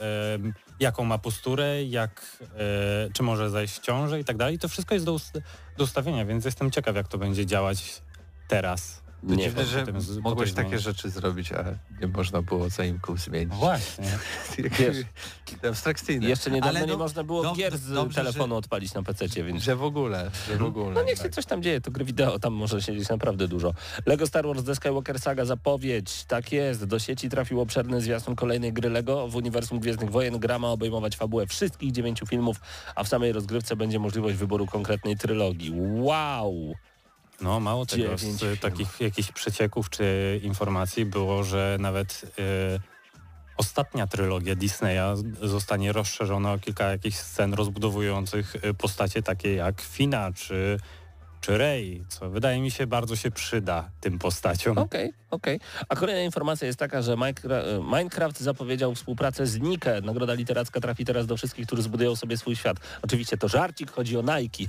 jaką ma posturę, czy może zajść w ciążę i tak dalej. To wszystko jest do ustawienia, więc jestem ciekaw, jak to będzie działać teraz. To nie dziwne, że mogłeś takie rzeczy zrobić, a nie można było zaimków zmienić. Właśnie. Abstrakcyjne. Jeszcze niedawno nie można było gier z telefonu odpalić na PC-cie, więc... Że w ogóle. No niech się coś tam dzieje, to gry wideo, tam może się dzieje naprawdę dużo. Lego Star Wars The Skywalker Saga, zapowiedź, tak jest. Do sieci trafił obszerny zwiastun kolejnej gry Lego w uniwersum Gwiezdnych Wojen. Gra ma obejmować fabułę wszystkich 9 filmów, a w samej rozgrywce będzie możliwość wyboru konkretnej trylogii. Wow! No mało tego, z takich jakichś przecieków czy informacji było, że nawet ostatnia trylogia Disneya zostanie rozszerzona o kilka jakichś scen rozbudowujących postacie takie jak Fina czy Rey, co wydaje mi się bardzo się przyda tym postaciom. Okej. A kolejna informacja jest taka, że Minecraft zapowiedział współpracę z Nike. Nagroda literacka trafi teraz do wszystkich, którzy zbudują sobie swój świat. Oczywiście to żarcik, chodzi o Nike.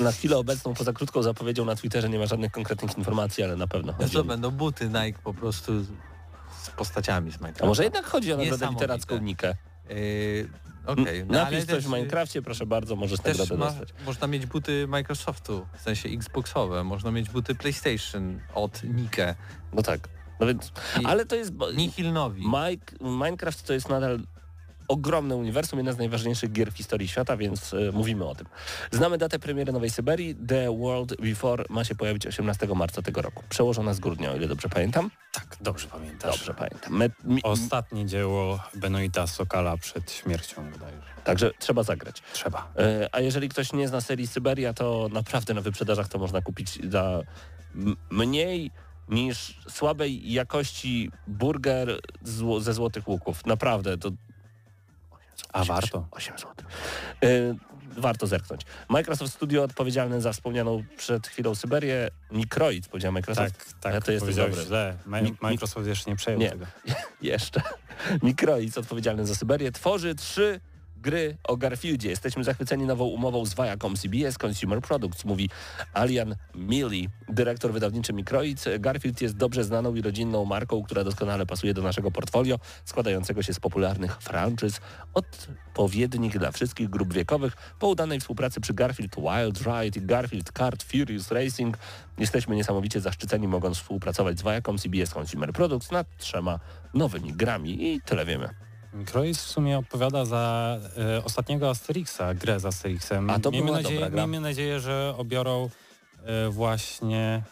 Na chwilę obecną, poza krótką zapowiedzią na Twitterze, nie ma żadnych konkretnych informacji, ale na pewno chodzi. To będą buty Nike po prostu z postaciami z Minecrafta. A może jednak chodzi o nagrodę literacką Nike? No napisz coś w Minecrafcie, proszę bardzo, możesz nagrodę dostać. Można mieć buty Microsoftu, w sensie Xboxowe, można mieć buty PlayStation od Nike. No tak. No więc, ale to jest... Nihil nowi. Minecraft to jest nadal ogromne uniwersum, jedna z najważniejszych gier w historii świata, więc mówimy o tym. Znamy datę premiery Nowej Syberii. The World Before ma się pojawić 18 marca tego roku. Przełożona z grudnia, o ile dobrze pamiętam. Tak, dobrze pamiętasz. Dobrze pamiętam. Ostatnie dzieło Benoita Sokala przed śmiercią, wydaje się. Także trzeba zagrać. Trzeba. A jeżeli ktoś nie zna serii Syberia, to naprawdę na wyprzedażach to można kupić za mniej niż słabej jakości burger ze złotych łuków. Naprawdę, to... A warto? 8 zł. Warto zerknąć. Microsoft Studio odpowiedzialne za wspomnianą przed chwilą Syberię, Microïds, powiedział Microsoft. Tak, tak, ale to jest dobre. Źle. Microsoft jeszcze nie przejął tego. Jeszcze. Microïds odpowiedzialny za Syberię tworzy 3 gry o Garfieldzie. Jesteśmy zachwyceni nową umową z Viacom CBS Consumer Products, mówi Alian Milley, dyrektor wydawniczy Microïds. Garfield jest dobrze znaną i rodzinną marką, która doskonale pasuje do naszego portfolio, składającego się z popularnych franczyz, odpowiednich dla wszystkich grup wiekowych. Po udanej współpracy przy Garfield Wild Ride i Garfield Kart Furious Racing jesteśmy niesamowicie zaszczyceni, mogąc współpracować z Viacom CBS Consumer Products nad 3 nowymi grami i tyle wiemy. Microïds w sumie odpowiada za ostatniego Asterixa, grę z Asterixem. A to była dobra gra. Miejmy nadzieję, że obiorą właśnie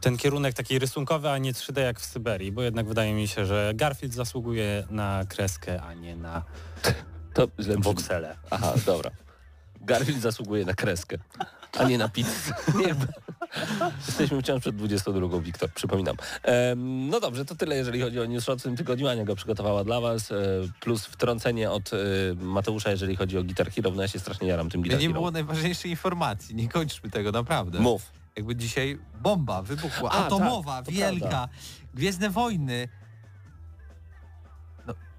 ten kierunek taki rysunkowy, a nie 3D jak w Syberii, bo jednak wydaje mi się, że Garfield zasługuje na kreskę, a nie na to woksele. Aha, dobra. Garfield zasługuje na kreskę, a nie na pizzę. Jesteśmy wciąż przed 22, Wiktor, przypominam. No dobrze, to tyle, jeżeli chodzi o news w tym tygodniu. Ania go przygotowała dla was, plus wtrącenie od Mateusza, jeżeli chodzi o Guitar Hero. No ja się strasznie jaram tym Guitar Hero. Nie było najważniejszej informacji, nie kończmy tego, naprawdę. Mów. Jakby dzisiaj bomba wybuchła, atomowa, tak, wielka, prawda. Gwiezdne Wojny.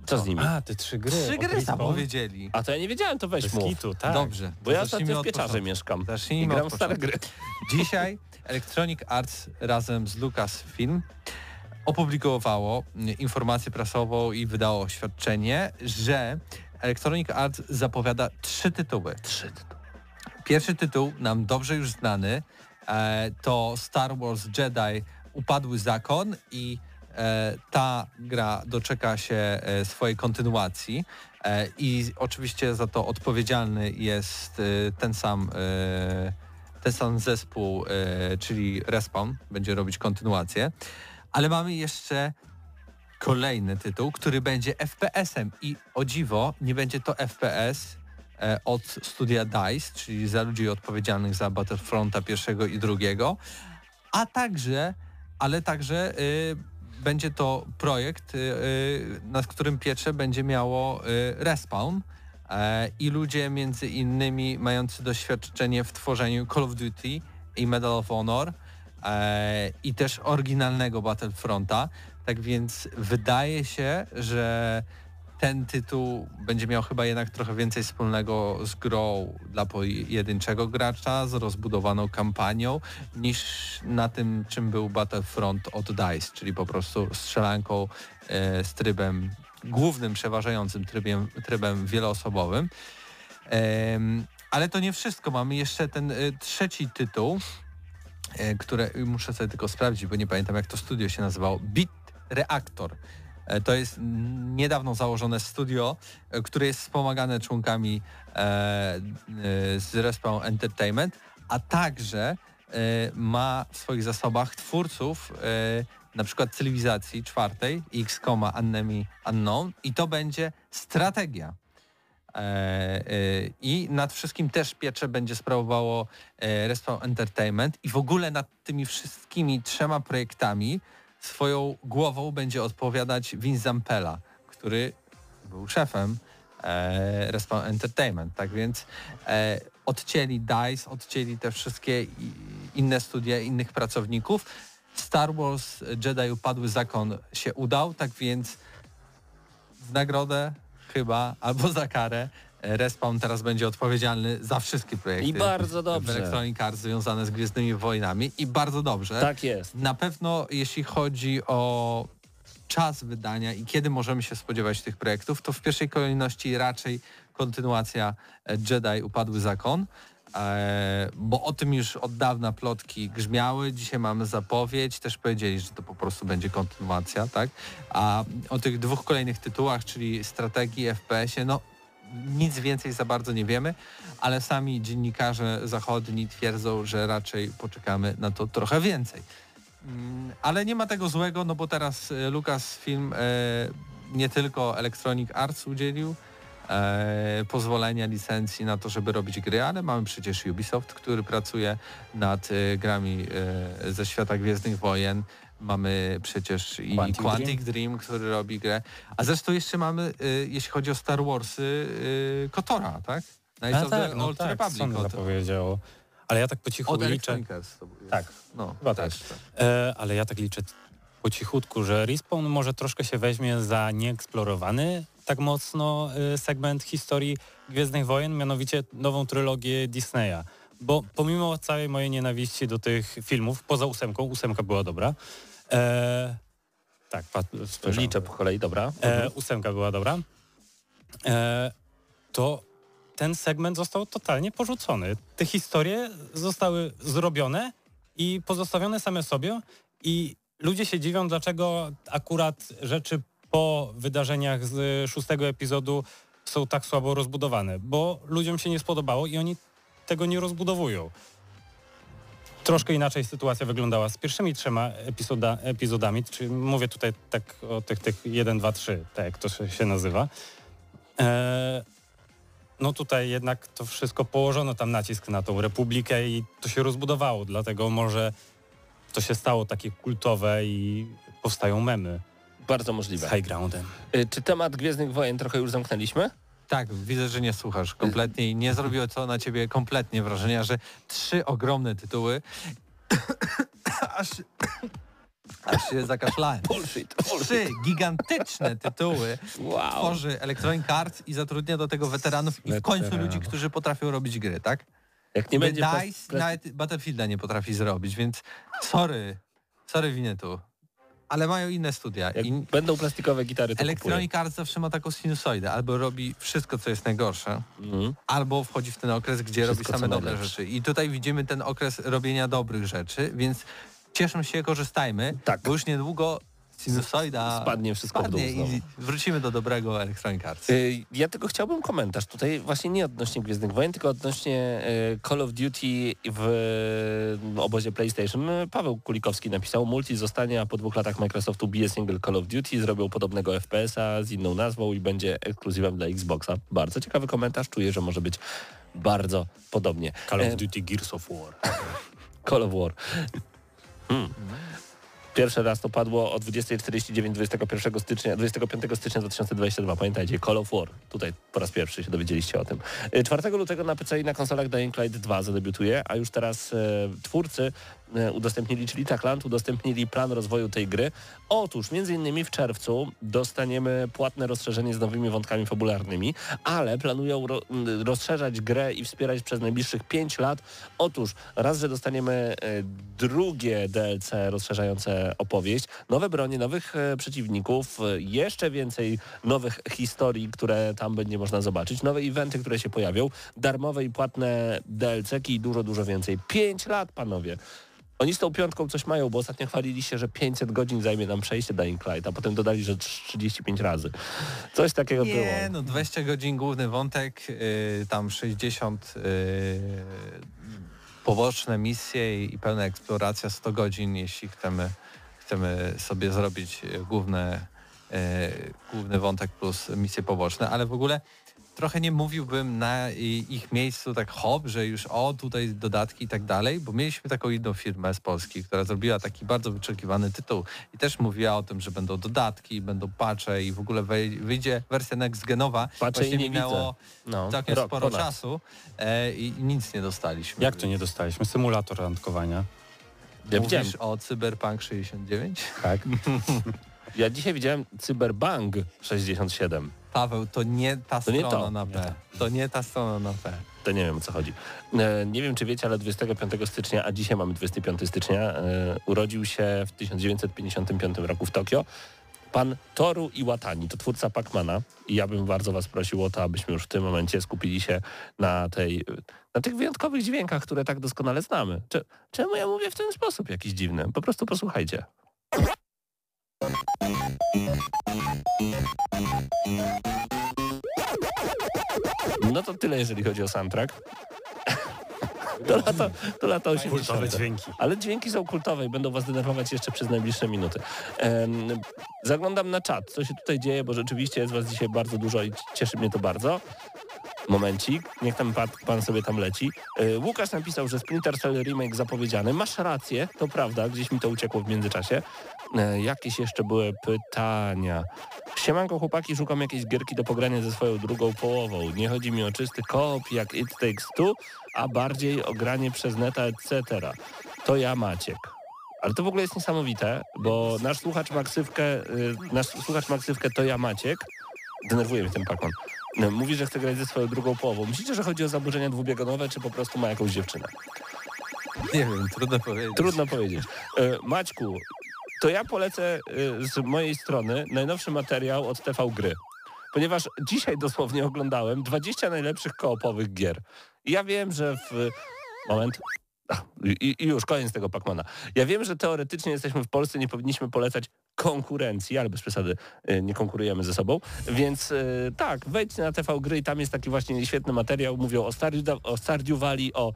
Co z nimi? A, te 3 gry. 3 gry zapowiedzieli. A to ja nie wiedziałem, to weź mów. Kitu, tak. Dobrze. Bo ja ostatnio w Pieczarze mieszkam. I gram stare gry. Dzisiaj Electronic Arts razem z Lucasfilm opublikowało informację prasową i wydało oświadczenie, że Electronic Arts zapowiada 3 tytuły. 3 tytuły. Pierwszy tytuł, nam dobrze już znany, to Star Wars Jedi Upadły Zakon i ta gra doczeka się swojej kontynuacji i oczywiście za to odpowiedzialny jest ten sam zespół, czyli Respawn będzie robić kontynuację, ale mamy jeszcze kolejny tytuł, który będzie FPS-em i o dziwo nie będzie to FPS od studia DICE, czyli za ludzi odpowiedzialnych za Battlefronta 1 i 2, ale także będzie to projekt, nad którym piecze będzie miało Respawn i ludzie między innymi mający doświadczenie w tworzeniu Call of Duty i Medal of Honor i też oryginalnego Battlefronta. Tak więc wydaje się, że ten tytuł będzie miał chyba jednak trochę więcej wspólnego z grą dla pojedynczego gracza, z rozbudowaną kampanią, niż na tym, czym był Battlefront od DICE, czyli po prostu strzelanką z trybem głównym, przeważającym trybem wieloosobowym. Ale to nie wszystko. Mamy jeszcze ten trzeci tytuł, który muszę sobie tylko sprawdzić, bo nie pamiętam, jak to studio się nazywało. Bit Reactor. To jest niedawno założone studio, które jest wspomagane członkami z Respawn Entertainment, a także ma w swoich zasobach twórców na przykład Cywilizacji 4, XCOM, Enemy Unknown i to będzie strategia. I nad wszystkim też pieczę będzie sprawowało Respawn Entertainment i w ogóle nad tymi wszystkimi 3 projektami swoją głową będzie odpowiadać Vince Zampella, który był szefem Respawn Entertainment. Tak więc odcięli DICE, odcięli te wszystkie inne studia, innych pracowników. Star Wars Jedi Upadły Zakon się udał, tak więc w nagrodę chyba albo za karę Respawn teraz będzie odpowiedzialny za wszystkie projekty. I bardzo dobrze. Electronic Arts związane z Gwiezdnymi Wojnami i bardzo dobrze. Tak jest. Na pewno jeśli chodzi o czas wydania i kiedy możemy się spodziewać tych projektów, to w pierwszej kolejności raczej kontynuacja Jedi Upadły Zakon, bo o tym już od dawna plotki grzmiały, dzisiaj mamy zapowiedź, też powiedzieli, że to po prostu będzie kontynuacja, tak? A o tych dwóch kolejnych tytułach, czyli strategii, FPS-ie, no nic więcej za bardzo nie wiemy, ale sami dziennikarze zachodni twierdzą, że raczej poczekamy na to trochę więcej. Ale nie ma tego złego, no bo teraz Lucasfilm nie tylko Electronic Arts udzielił pozwolenia, licencji na to, żeby robić gry, ale mamy przecież Ubisoft, który pracuje nad grami ze świata Gwiezdnych Wojen. Mamy przecież i Quantic Dream, który robi grę. A zresztą jeszcze mamy, jeśli chodzi o Star Warsy, Kotora, tak? Knights of the Old Republic. Sony zapowiedziało. Ale ja tak po cichu liczę... ale ja tak liczę po cichutku, że Respawn może troszkę się weźmie za nieeksplorowany tak mocno segment historii Gwiezdnych Wojen, mianowicie nową trylogię Disneya. Bo pomimo całej mojej nienawiści do tych filmów, poza ósemką była dobra. Liczę po kolei, dobra. Ósemka była dobra. To ten segment został totalnie porzucony. Te historie zostały zrobione i pozostawione same sobie i ludzie się dziwią, dlaczego akurat rzeczy po wydarzeniach z 6. epizodu są tak słabo rozbudowane, bo ludziom się nie spodobało i oni tego nie rozbudowują. Troszkę inaczej sytuacja wyglądała z pierwszymi 3 epizodami, czyli mówię tutaj tak o tych 1, 2, 3, tak jak to się nazywa. No tutaj jednak to wszystko położono tam nacisk na tą Republikę i to się rozbudowało, dlatego może to się stało takie kultowe i powstają memy. Bardzo możliwe. Z high groundem. Czy temat Gwiezdnych Wojen trochę już zamknęliśmy? Tak, widzę, że nie słuchasz kompletnie i nie zrobiło to na ciebie kompletnie wrażenia, że 3 ogromne tytuły, aż się zakaszlałem. 3 gigantyczne tytuły tworzy Electronic Arts i zatrudnia do tego weteranów i w końcu ludzi, którzy potrafią robić gry, tak? Jak nie będzie DICE nawet Battlefielda nie potrafi zrobić, więc sorry Winnetou. Ale mają inne studia. Będą plastikowe gitary, to Electronic Arts zawsze ma taką sinusoidę. Albo robi wszystko, co jest najgorsze, albo wchodzi w ten okres, gdzie wszystko, robi same dobre rzeczy. I tutaj widzimy ten okres robienia dobrych rzeczy, więc cieszmy się, korzystajmy, bo już niedługo sinusoida spadnie wszystko w dół i wrócimy do dobrego Electronic Arts. Ja tylko chciałbym komentarz tutaj właśnie nie odnośnie Gwiezdnych Wojen, tylko odnośnie Call of Duty w obozie PlayStation. Paweł Kulikowski napisał, multi zostanie, a po 2 latach Microsoftu bije single Call of Duty, zrobią podobnego FPS-a z inną nazwą i będzie ekskluzywem dla Xboxa. Bardzo ciekawy komentarz, czuję, że może być bardzo podobnie. Call of Duty Gears of War. Call of War. Pierwszy raz to padło o 20:49 25 stycznia 2022. Pamiętajcie, Call of War. Tutaj po raz pierwszy się dowiedzieliście o tym. 4 lutego na PC i na konsolach Dying Light 2 zadebiutuje, a już teraz twórcy udostępnili, czyli Techland, udostępnili plan rozwoju tej gry. Otóż między innymi w czerwcu dostaniemy płatne rozszerzenie z nowymi wątkami fabularnymi, ale planują rozszerzać grę i wspierać przez najbliższych 5 lat. Otóż raz, że dostaniemy drugie DLC rozszerzające opowieść, nowe bronie, nowych przeciwników, jeszcze więcej nowych historii, które tam będzie można zobaczyć, nowe eventy, które się pojawią, darmowe i płatne DLC-ki i dużo, dużo więcej. 5 lat, panowie! Oni z tą 5 coś mają, bo ostatnio chwalili się, że 500 godzin zajmie nam przejście Dying Light, a potem dodali, że 35 razy. Coś takiego było. Nie, no 20 godzin główny wątek, tam 60 poboczne misje i pełna eksploracja, 100 godzin, jeśli chcemy sobie zrobić główny wątek plus misje poboczne, ale w ogóle trochę nie mówiłbym na ich miejscu tak hop, że już tutaj dodatki i tak dalej, bo mieliśmy taką jedną firmę z Polski, która zrobiła taki bardzo wyczekiwany tytuł i też mówiła o tym, że będą dodatki, będą patche i w ogóle wyjdzie wersja next genowa. Właśnie minęło całkiem sporo czasu i nic nie dostaliśmy. Jak to nie dostaliśmy? Symulator randkowania. Mówisz o Cyberpunk 69? Tak. Ja dzisiaj widziałem Cyberpunk 67. Paweł, to nie ta strona na P. To nie wiem, o co chodzi. Nie wiem, czy wiecie, ale 25 stycznia, a dzisiaj mamy 25 stycznia, urodził się w 1955 roku w Tokio Pan Toru Iwatani to twórca Pac-Mana i ja bym bardzo was prosił o to, abyśmy już w tym momencie skupili się na tych wyjątkowych dźwiękach, które tak doskonale znamy. Czemu ja mówię w ten sposób jakiś dziwny? Po prostu posłuchajcie. No to tyle, jeżeli chodzi o soundtrack. To lata 80. Kultowe dźwięki. Ale dźwięki są kultowe i będą was denerwować jeszcze przez najbliższe minuty. Zaglądam na czat, co się tutaj dzieje, bo rzeczywiście jest was dzisiaj bardzo dużo i cieszy mnie to bardzo. Momencik, niech tam pan sobie tam leci. Łukasz napisał, że Splinter Cell remake zapowiedziany. Masz rację, to prawda, gdzieś mi to uciekło w międzyczasie. Jakieś jeszcze były pytania. Siemanko chłopaki, szukam jakiejś gierki do pogrania ze swoją drugą połową. Nie chodzi mi o czysty koop jak It Takes Two, a bardziej o granie przez neta, etc. To ja, Maciek. Ale to w ogóle jest niesamowite, bo nasz słuchacz ma ksywkę to ja, Maciek. Denerwuje mnie ten Pac-Man. Mówi, że chce grać ze swoją drugą połową. Myślicie, że chodzi o zaburzenia dwubiegunowe, czy po prostu ma jakąś dziewczynę? Nie wiem, trudno powiedzieć. Maćku, to ja polecę z mojej strony najnowszy materiał od TV Gry. Ponieważ dzisiaj dosłownie oglądałem 20 najlepszych koopowych gier. I ja wiem, że Moment. I już koniec tego Pac-Mana. Ja wiem, że teoretycznie jesteśmy w Polsce, nie powinniśmy polecać konkurencji, ale bez przesady nie konkurujemy ze sobą, więc tak, wejdź na TV Gry i tam jest taki właśnie świetny materiał, mówią o Stardew Valley, o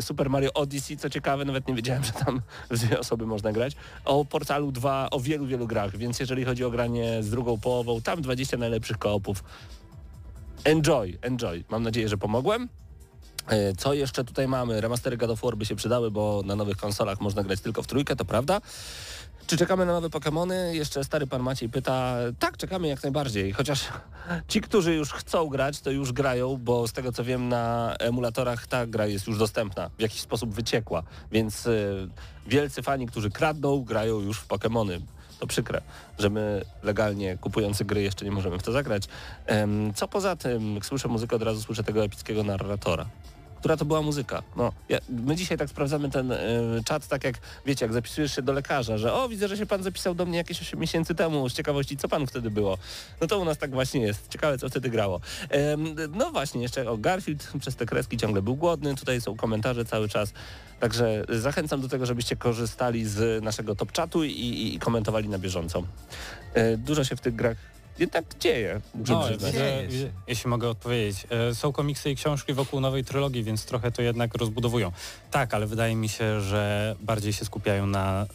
Super Mario Odyssey, co ciekawe, nawet nie wiedziałem, że tam w dwie osoby można grać, o Portalu 2, o wielu, wielu grach, więc jeżeli chodzi o granie z drugą połową, tam 20 najlepszych koopów. Enjoy. Mam nadzieję, że pomogłem. Co jeszcze tutaj mamy? Remastery God of War by się przydały, bo na nowych konsolach można grać tylko w trójkę, to prawda. Czy czekamy na nowe Pokémony? Jeszcze stary pan Maciej pyta. Tak, czekamy jak najbardziej, chociaż ci, którzy już chcą grać, to już grają, bo z tego co wiem na emulatorach ta gra jest już dostępna, w jakiś sposób wyciekła, więc wielcy fani, którzy kradną, grają już w Pokémony. To przykre, że my legalnie kupujący gry jeszcze nie możemy w to zagrać. Co poza tym, jak słyszę muzykę, od razu słyszę tego epickiego narratora. Która to była muzyka. No, my dzisiaj tak sprawdzamy ten czat, tak jak, wiecie, jak zapisujesz się do lekarza, że o, widzę, że się pan zapisał do mnie jakieś 8 miesięcy temu, z ciekawości, co pan wtedy było. No to u nas tak właśnie jest. Ciekawe, co wtedy grało. No właśnie, jeszcze o Garfield, przez te kreski ciągle był głodny, tutaj są komentarze cały czas, także zachęcam do tego, żebyście korzystali z naszego top czatu i komentowali na bieżąco. Dużo się w tych grach jednak dzieje. Jeśli mogę odpowiedzieć. Są komiksy i książki wokół nowej trylogii, więc trochę to jednak rozbudowują. Tak, ale wydaje mi się, że bardziej się skupiają na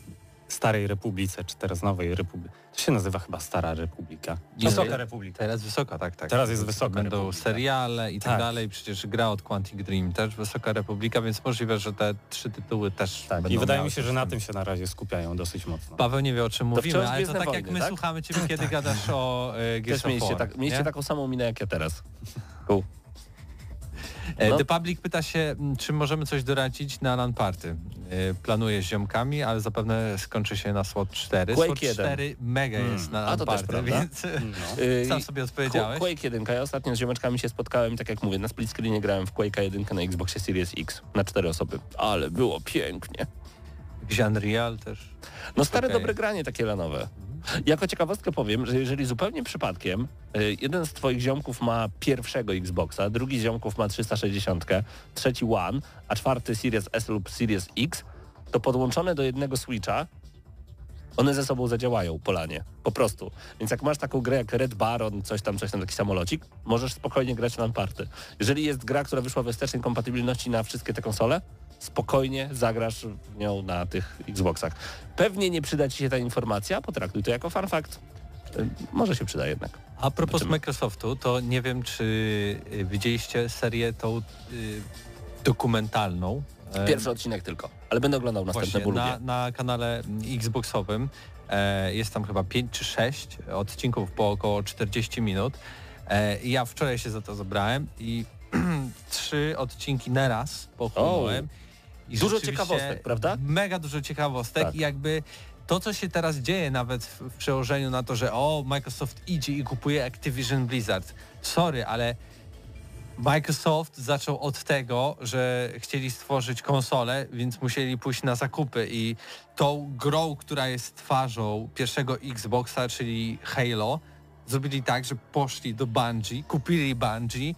Starej Republice, czy teraz Nowej Republice. To się nazywa chyba Stara Republika. Wysoka Republika. Teraz Wysoka, tak. Teraz jest Wysoka Republika. Będą seriale i tak dalej. Przecież gra od Quantic Dream też Wysoka Republika, więc możliwe, że te trzy tytuły też będą. I wydaje mi się, że na tym się na razie skupiają dosyć mocno. Paweł nie wie, o czym mówimy, ale to tak jak my słuchamy ciebie, kiedy gadasz o Gears of War. Mieliście taką samą minę jak ja teraz. Cool. No. The Public pyta się, czy możemy coś doradzić na LAN Party. Planuję z ziomkami, ale zapewne skończy się na Slot 4. Slot 4 mega jest na LAN Party, więc sam sobie odpowiedziałeś. Quake 1. Ja ostatnio z ziomeczkami się spotkałem, tak jak mówię, na split screenie grałem w Quake'a 1 na Xboxie Series X na 4 osoby. Ale było pięknie. Unreal też. No stare dobre granie takie lanowe. Jako ciekawostkę powiem, że jeżeli zupełnie przypadkiem jeden z twoich ziomków ma pierwszego Xboxa, drugi z ziomków ma 360, trzeci One, a czwarty Series S lub Series X, to podłączone do jednego Switcha one ze sobą zadziałają po lanie, po prostu. Więc jak masz taką grę jak Red Baron, coś tam, taki samolocik, możesz spokojnie grać na LAN Party. Jeżeli jest gra, która wyszła we wstecznej kompatybilności na wszystkie te konsole, spokojnie zagrasz w nią na tych Xboxach. Pewnie nie przyda ci się ta informacja, potraktuj to jako fun fact. Może się przyda jednak. A propos Microsoftu, to nie wiem, czy widzieliście serię tą dokumentalną. Pierwszy odcinek tylko, ale będę oglądał następne, bo lubię. Na kanale Xboxowym jest tam chyba 5 czy 6 odcinków po około 40 minut. Ja wczoraj się za to zabrałem i 3 odcinki naraz pochłonąłem. I dużo ciekawostek, prawda? Mega dużo ciekawostek, tak. I jakby to, co się teraz dzieje nawet w przełożeniu na to, że Microsoft idzie i kupuje Activision Blizzard. Sorry, ale Microsoft zaczął od tego, że chcieli stworzyć konsolę, więc musieli pójść na zakupy i tą grą, która jest twarzą pierwszego Xboxa, czyli Halo, zrobili tak, że poszli do Bungie, kupili Bungie,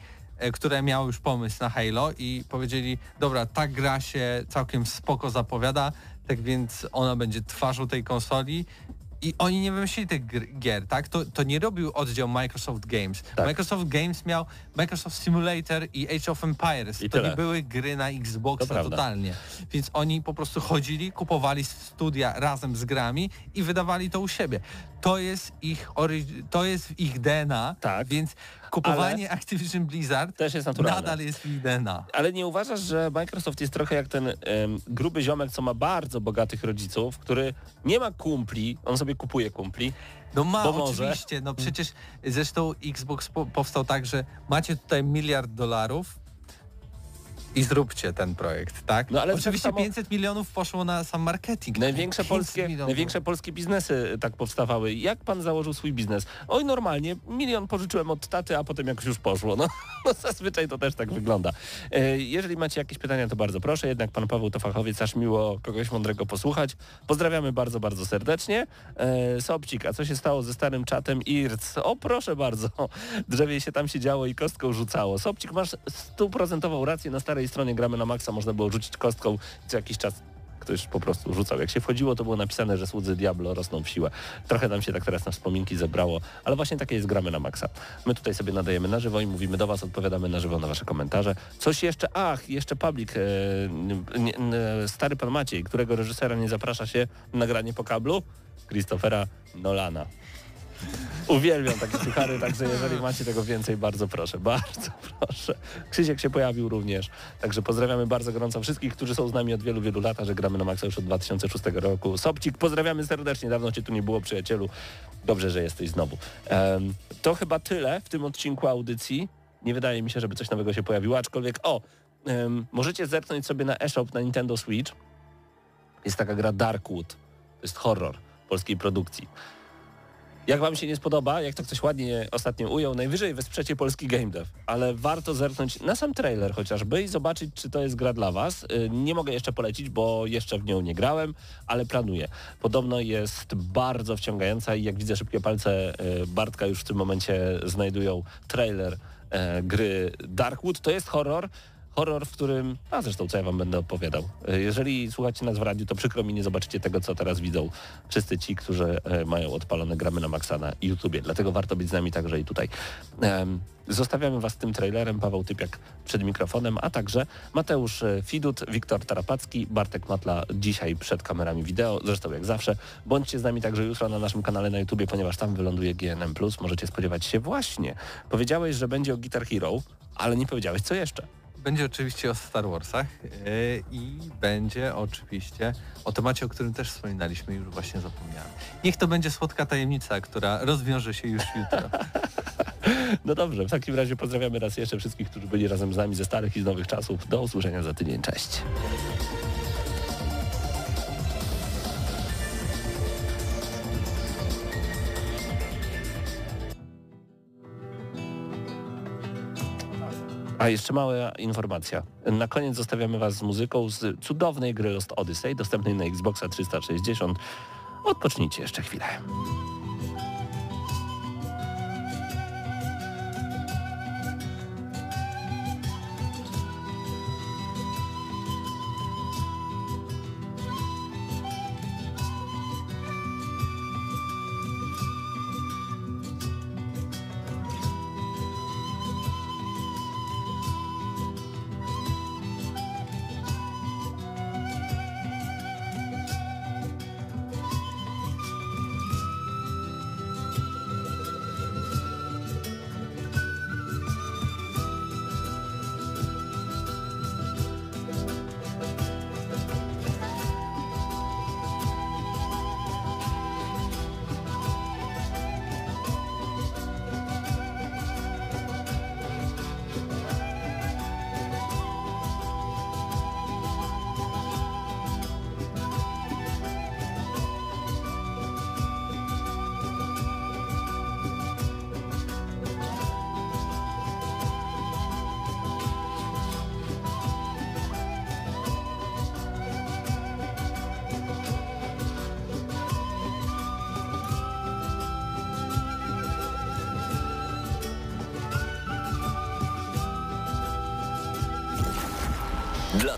które miały już pomysł na Halo i powiedzieli, dobra, ta gra się całkiem spoko zapowiada, tak więc ona będzie twarzą tej konsoli. I oni nie wymyślili tych gier, tak? To nie robił oddział Microsoft Games. Tak. Microsoft Games miał Microsoft Simulator i Age of Empires. I to tyle. Nie były gry na Xboxa totalnie. Więc oni po prostu chodzili, kupowali studia razem z grami i wydawali to u siebie. To jest w ich DNA, tak, więc kupowanie ale Activision Blizzard też jest naturalne. Nadal jest w ich DNA. Ale nie uważasz, że Microsoft jest trochę jak ten gruby ziomek, co ma bardzo bogatych rodziców, który nie ma kumpli, on sobie kupuje kumpli. No ma, oczywiście, no przecież zresztą Xbox powstał tak, że macie tutaj $1 miliard i zróbcie ten projekt, tak? No ale oczywiście tak samo 500 milionów poszło na sam marketing. Największe polskie biznesy tak powstawały. Jak pan założył swój biznes? Oj, normalnie, $1 milion pożyczyłem od taty, a potem jakoś już poszło. No zazwyczaj to też tak wygląda. Jeżeli macie jakieś pytania, to bardzo proszę. Jednak pan Paweł to fachowiec, aż miło kogoś mądrego posłuchać. Pozdrawiamy bardzo, bardzo serdecznie. Sobcik, a co się stało ze starym czatem IRC? O, proszę bardzo. Drzewie się tam siedziało i kostką rzucało. Sobcik, masz 100% rację. Na starej stronie Gramy na Maxa można było rzucić kostką i co jakiś czas ktoś po prostu rzucał. Jak się wchodziło, to było napisane, że słudzy Diablo rosną w siłę. Trochę nam się tak teraz na wspominki zebrało, ale właśnie takie jest Gramy na Maxa. My tutaj sobie nadajemy na żywo i mówimy do was, odpowiadamy na żywo na wasze komentarze. Coś jeszcze, jeszcze Public, stary pan Maciej, którego reżysera nie zaprasza się na granie po kablu? Christophera Nolana. Uwielbiam takie suchary, także jeżeli macie tego więcej, bardzo proszę. Krzysiek się pojawił również, także pozdrawiamy bardzo gorąco wszystkich, którzy są z nami od wielu, wielu lat, że Gramy na Maxa już od 2006 roku. Sobcik, pozdrawiamy serdecznie, dawno cię tu nie było, przyjacielu, dobrze, że jesteś znowu. To chyba tyle w tym odcinku audycji, nie wydaje mi się, żeby coś nowego się pojawiło, aczkolwiek możecie zerknąć sobie na eShop na Nintendo Switch, jest taka gra Darkwood, to jest horror polskiej produkcji. Jak wam się nie spodoba, jak to ktoś ładnie ostatnio ujął, najwyżej wesprzecie polski game dev, ale warto zerknąć na sam trailer chociażby i zobaczyć, czy to jest gra dla was. Nie mogę jeszcze polecić, bo jeszcze w nią nie grałem, ale planuję. Podobno jest bardzo wciągająca i jak widzę, szybkie palce Bartka już w tym momencie znajdują trailer gry Darkwood. To jest horror. Horror, w którym... A zresztą co ja wam będę opowiadał. Jeżeli słuchacie nas w radiu, to przykro mi, nie zobaczycie tego, co teraz widzą wszyscy ci, którzy mają odpalone Gramy na Maxa na YouTubie. Dlatego warto być z nami także i tutaj. Zostawiamy was tym trailerem. Paweł Typiak przed mikrofonem, a także Mateusz Fidut, Wiktor Tarapacki, Bartek Matla dzisiaj przed kamerami wideo. Zresztą jak zawsze. Bądźcie z nami także jutro na naszym kanale na YouTubie, ponieważ tam wyląduje GNM+. Możecie spodziewać się właśnie. Powiedziałeś, że będzie o Guitar Hero, ale nie powiedziałeś co jeszcze. Będzie oczywiście o Star Warsach i będzie oczywiście o temacie, o którym też wspominaliśmy i już właśnie zapomniałem. Niech to będzie słodka tajemnica, która rozwiąże się już jutro. No dobrze, w takim razie pozdrawiamy raz jeszcze wszystkich, którzy byli razem z nami ze starych i z nowych czasów. Do usłyszenia za tydzień. Cześć. A jeszcze mała informacja. Na koniec zostawiamy was z muzyką z cudownej gry Lost Odyssey, dostępnej na Xboxa 360. Odpocznijcie jeszcze chwilę. Dla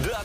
Dla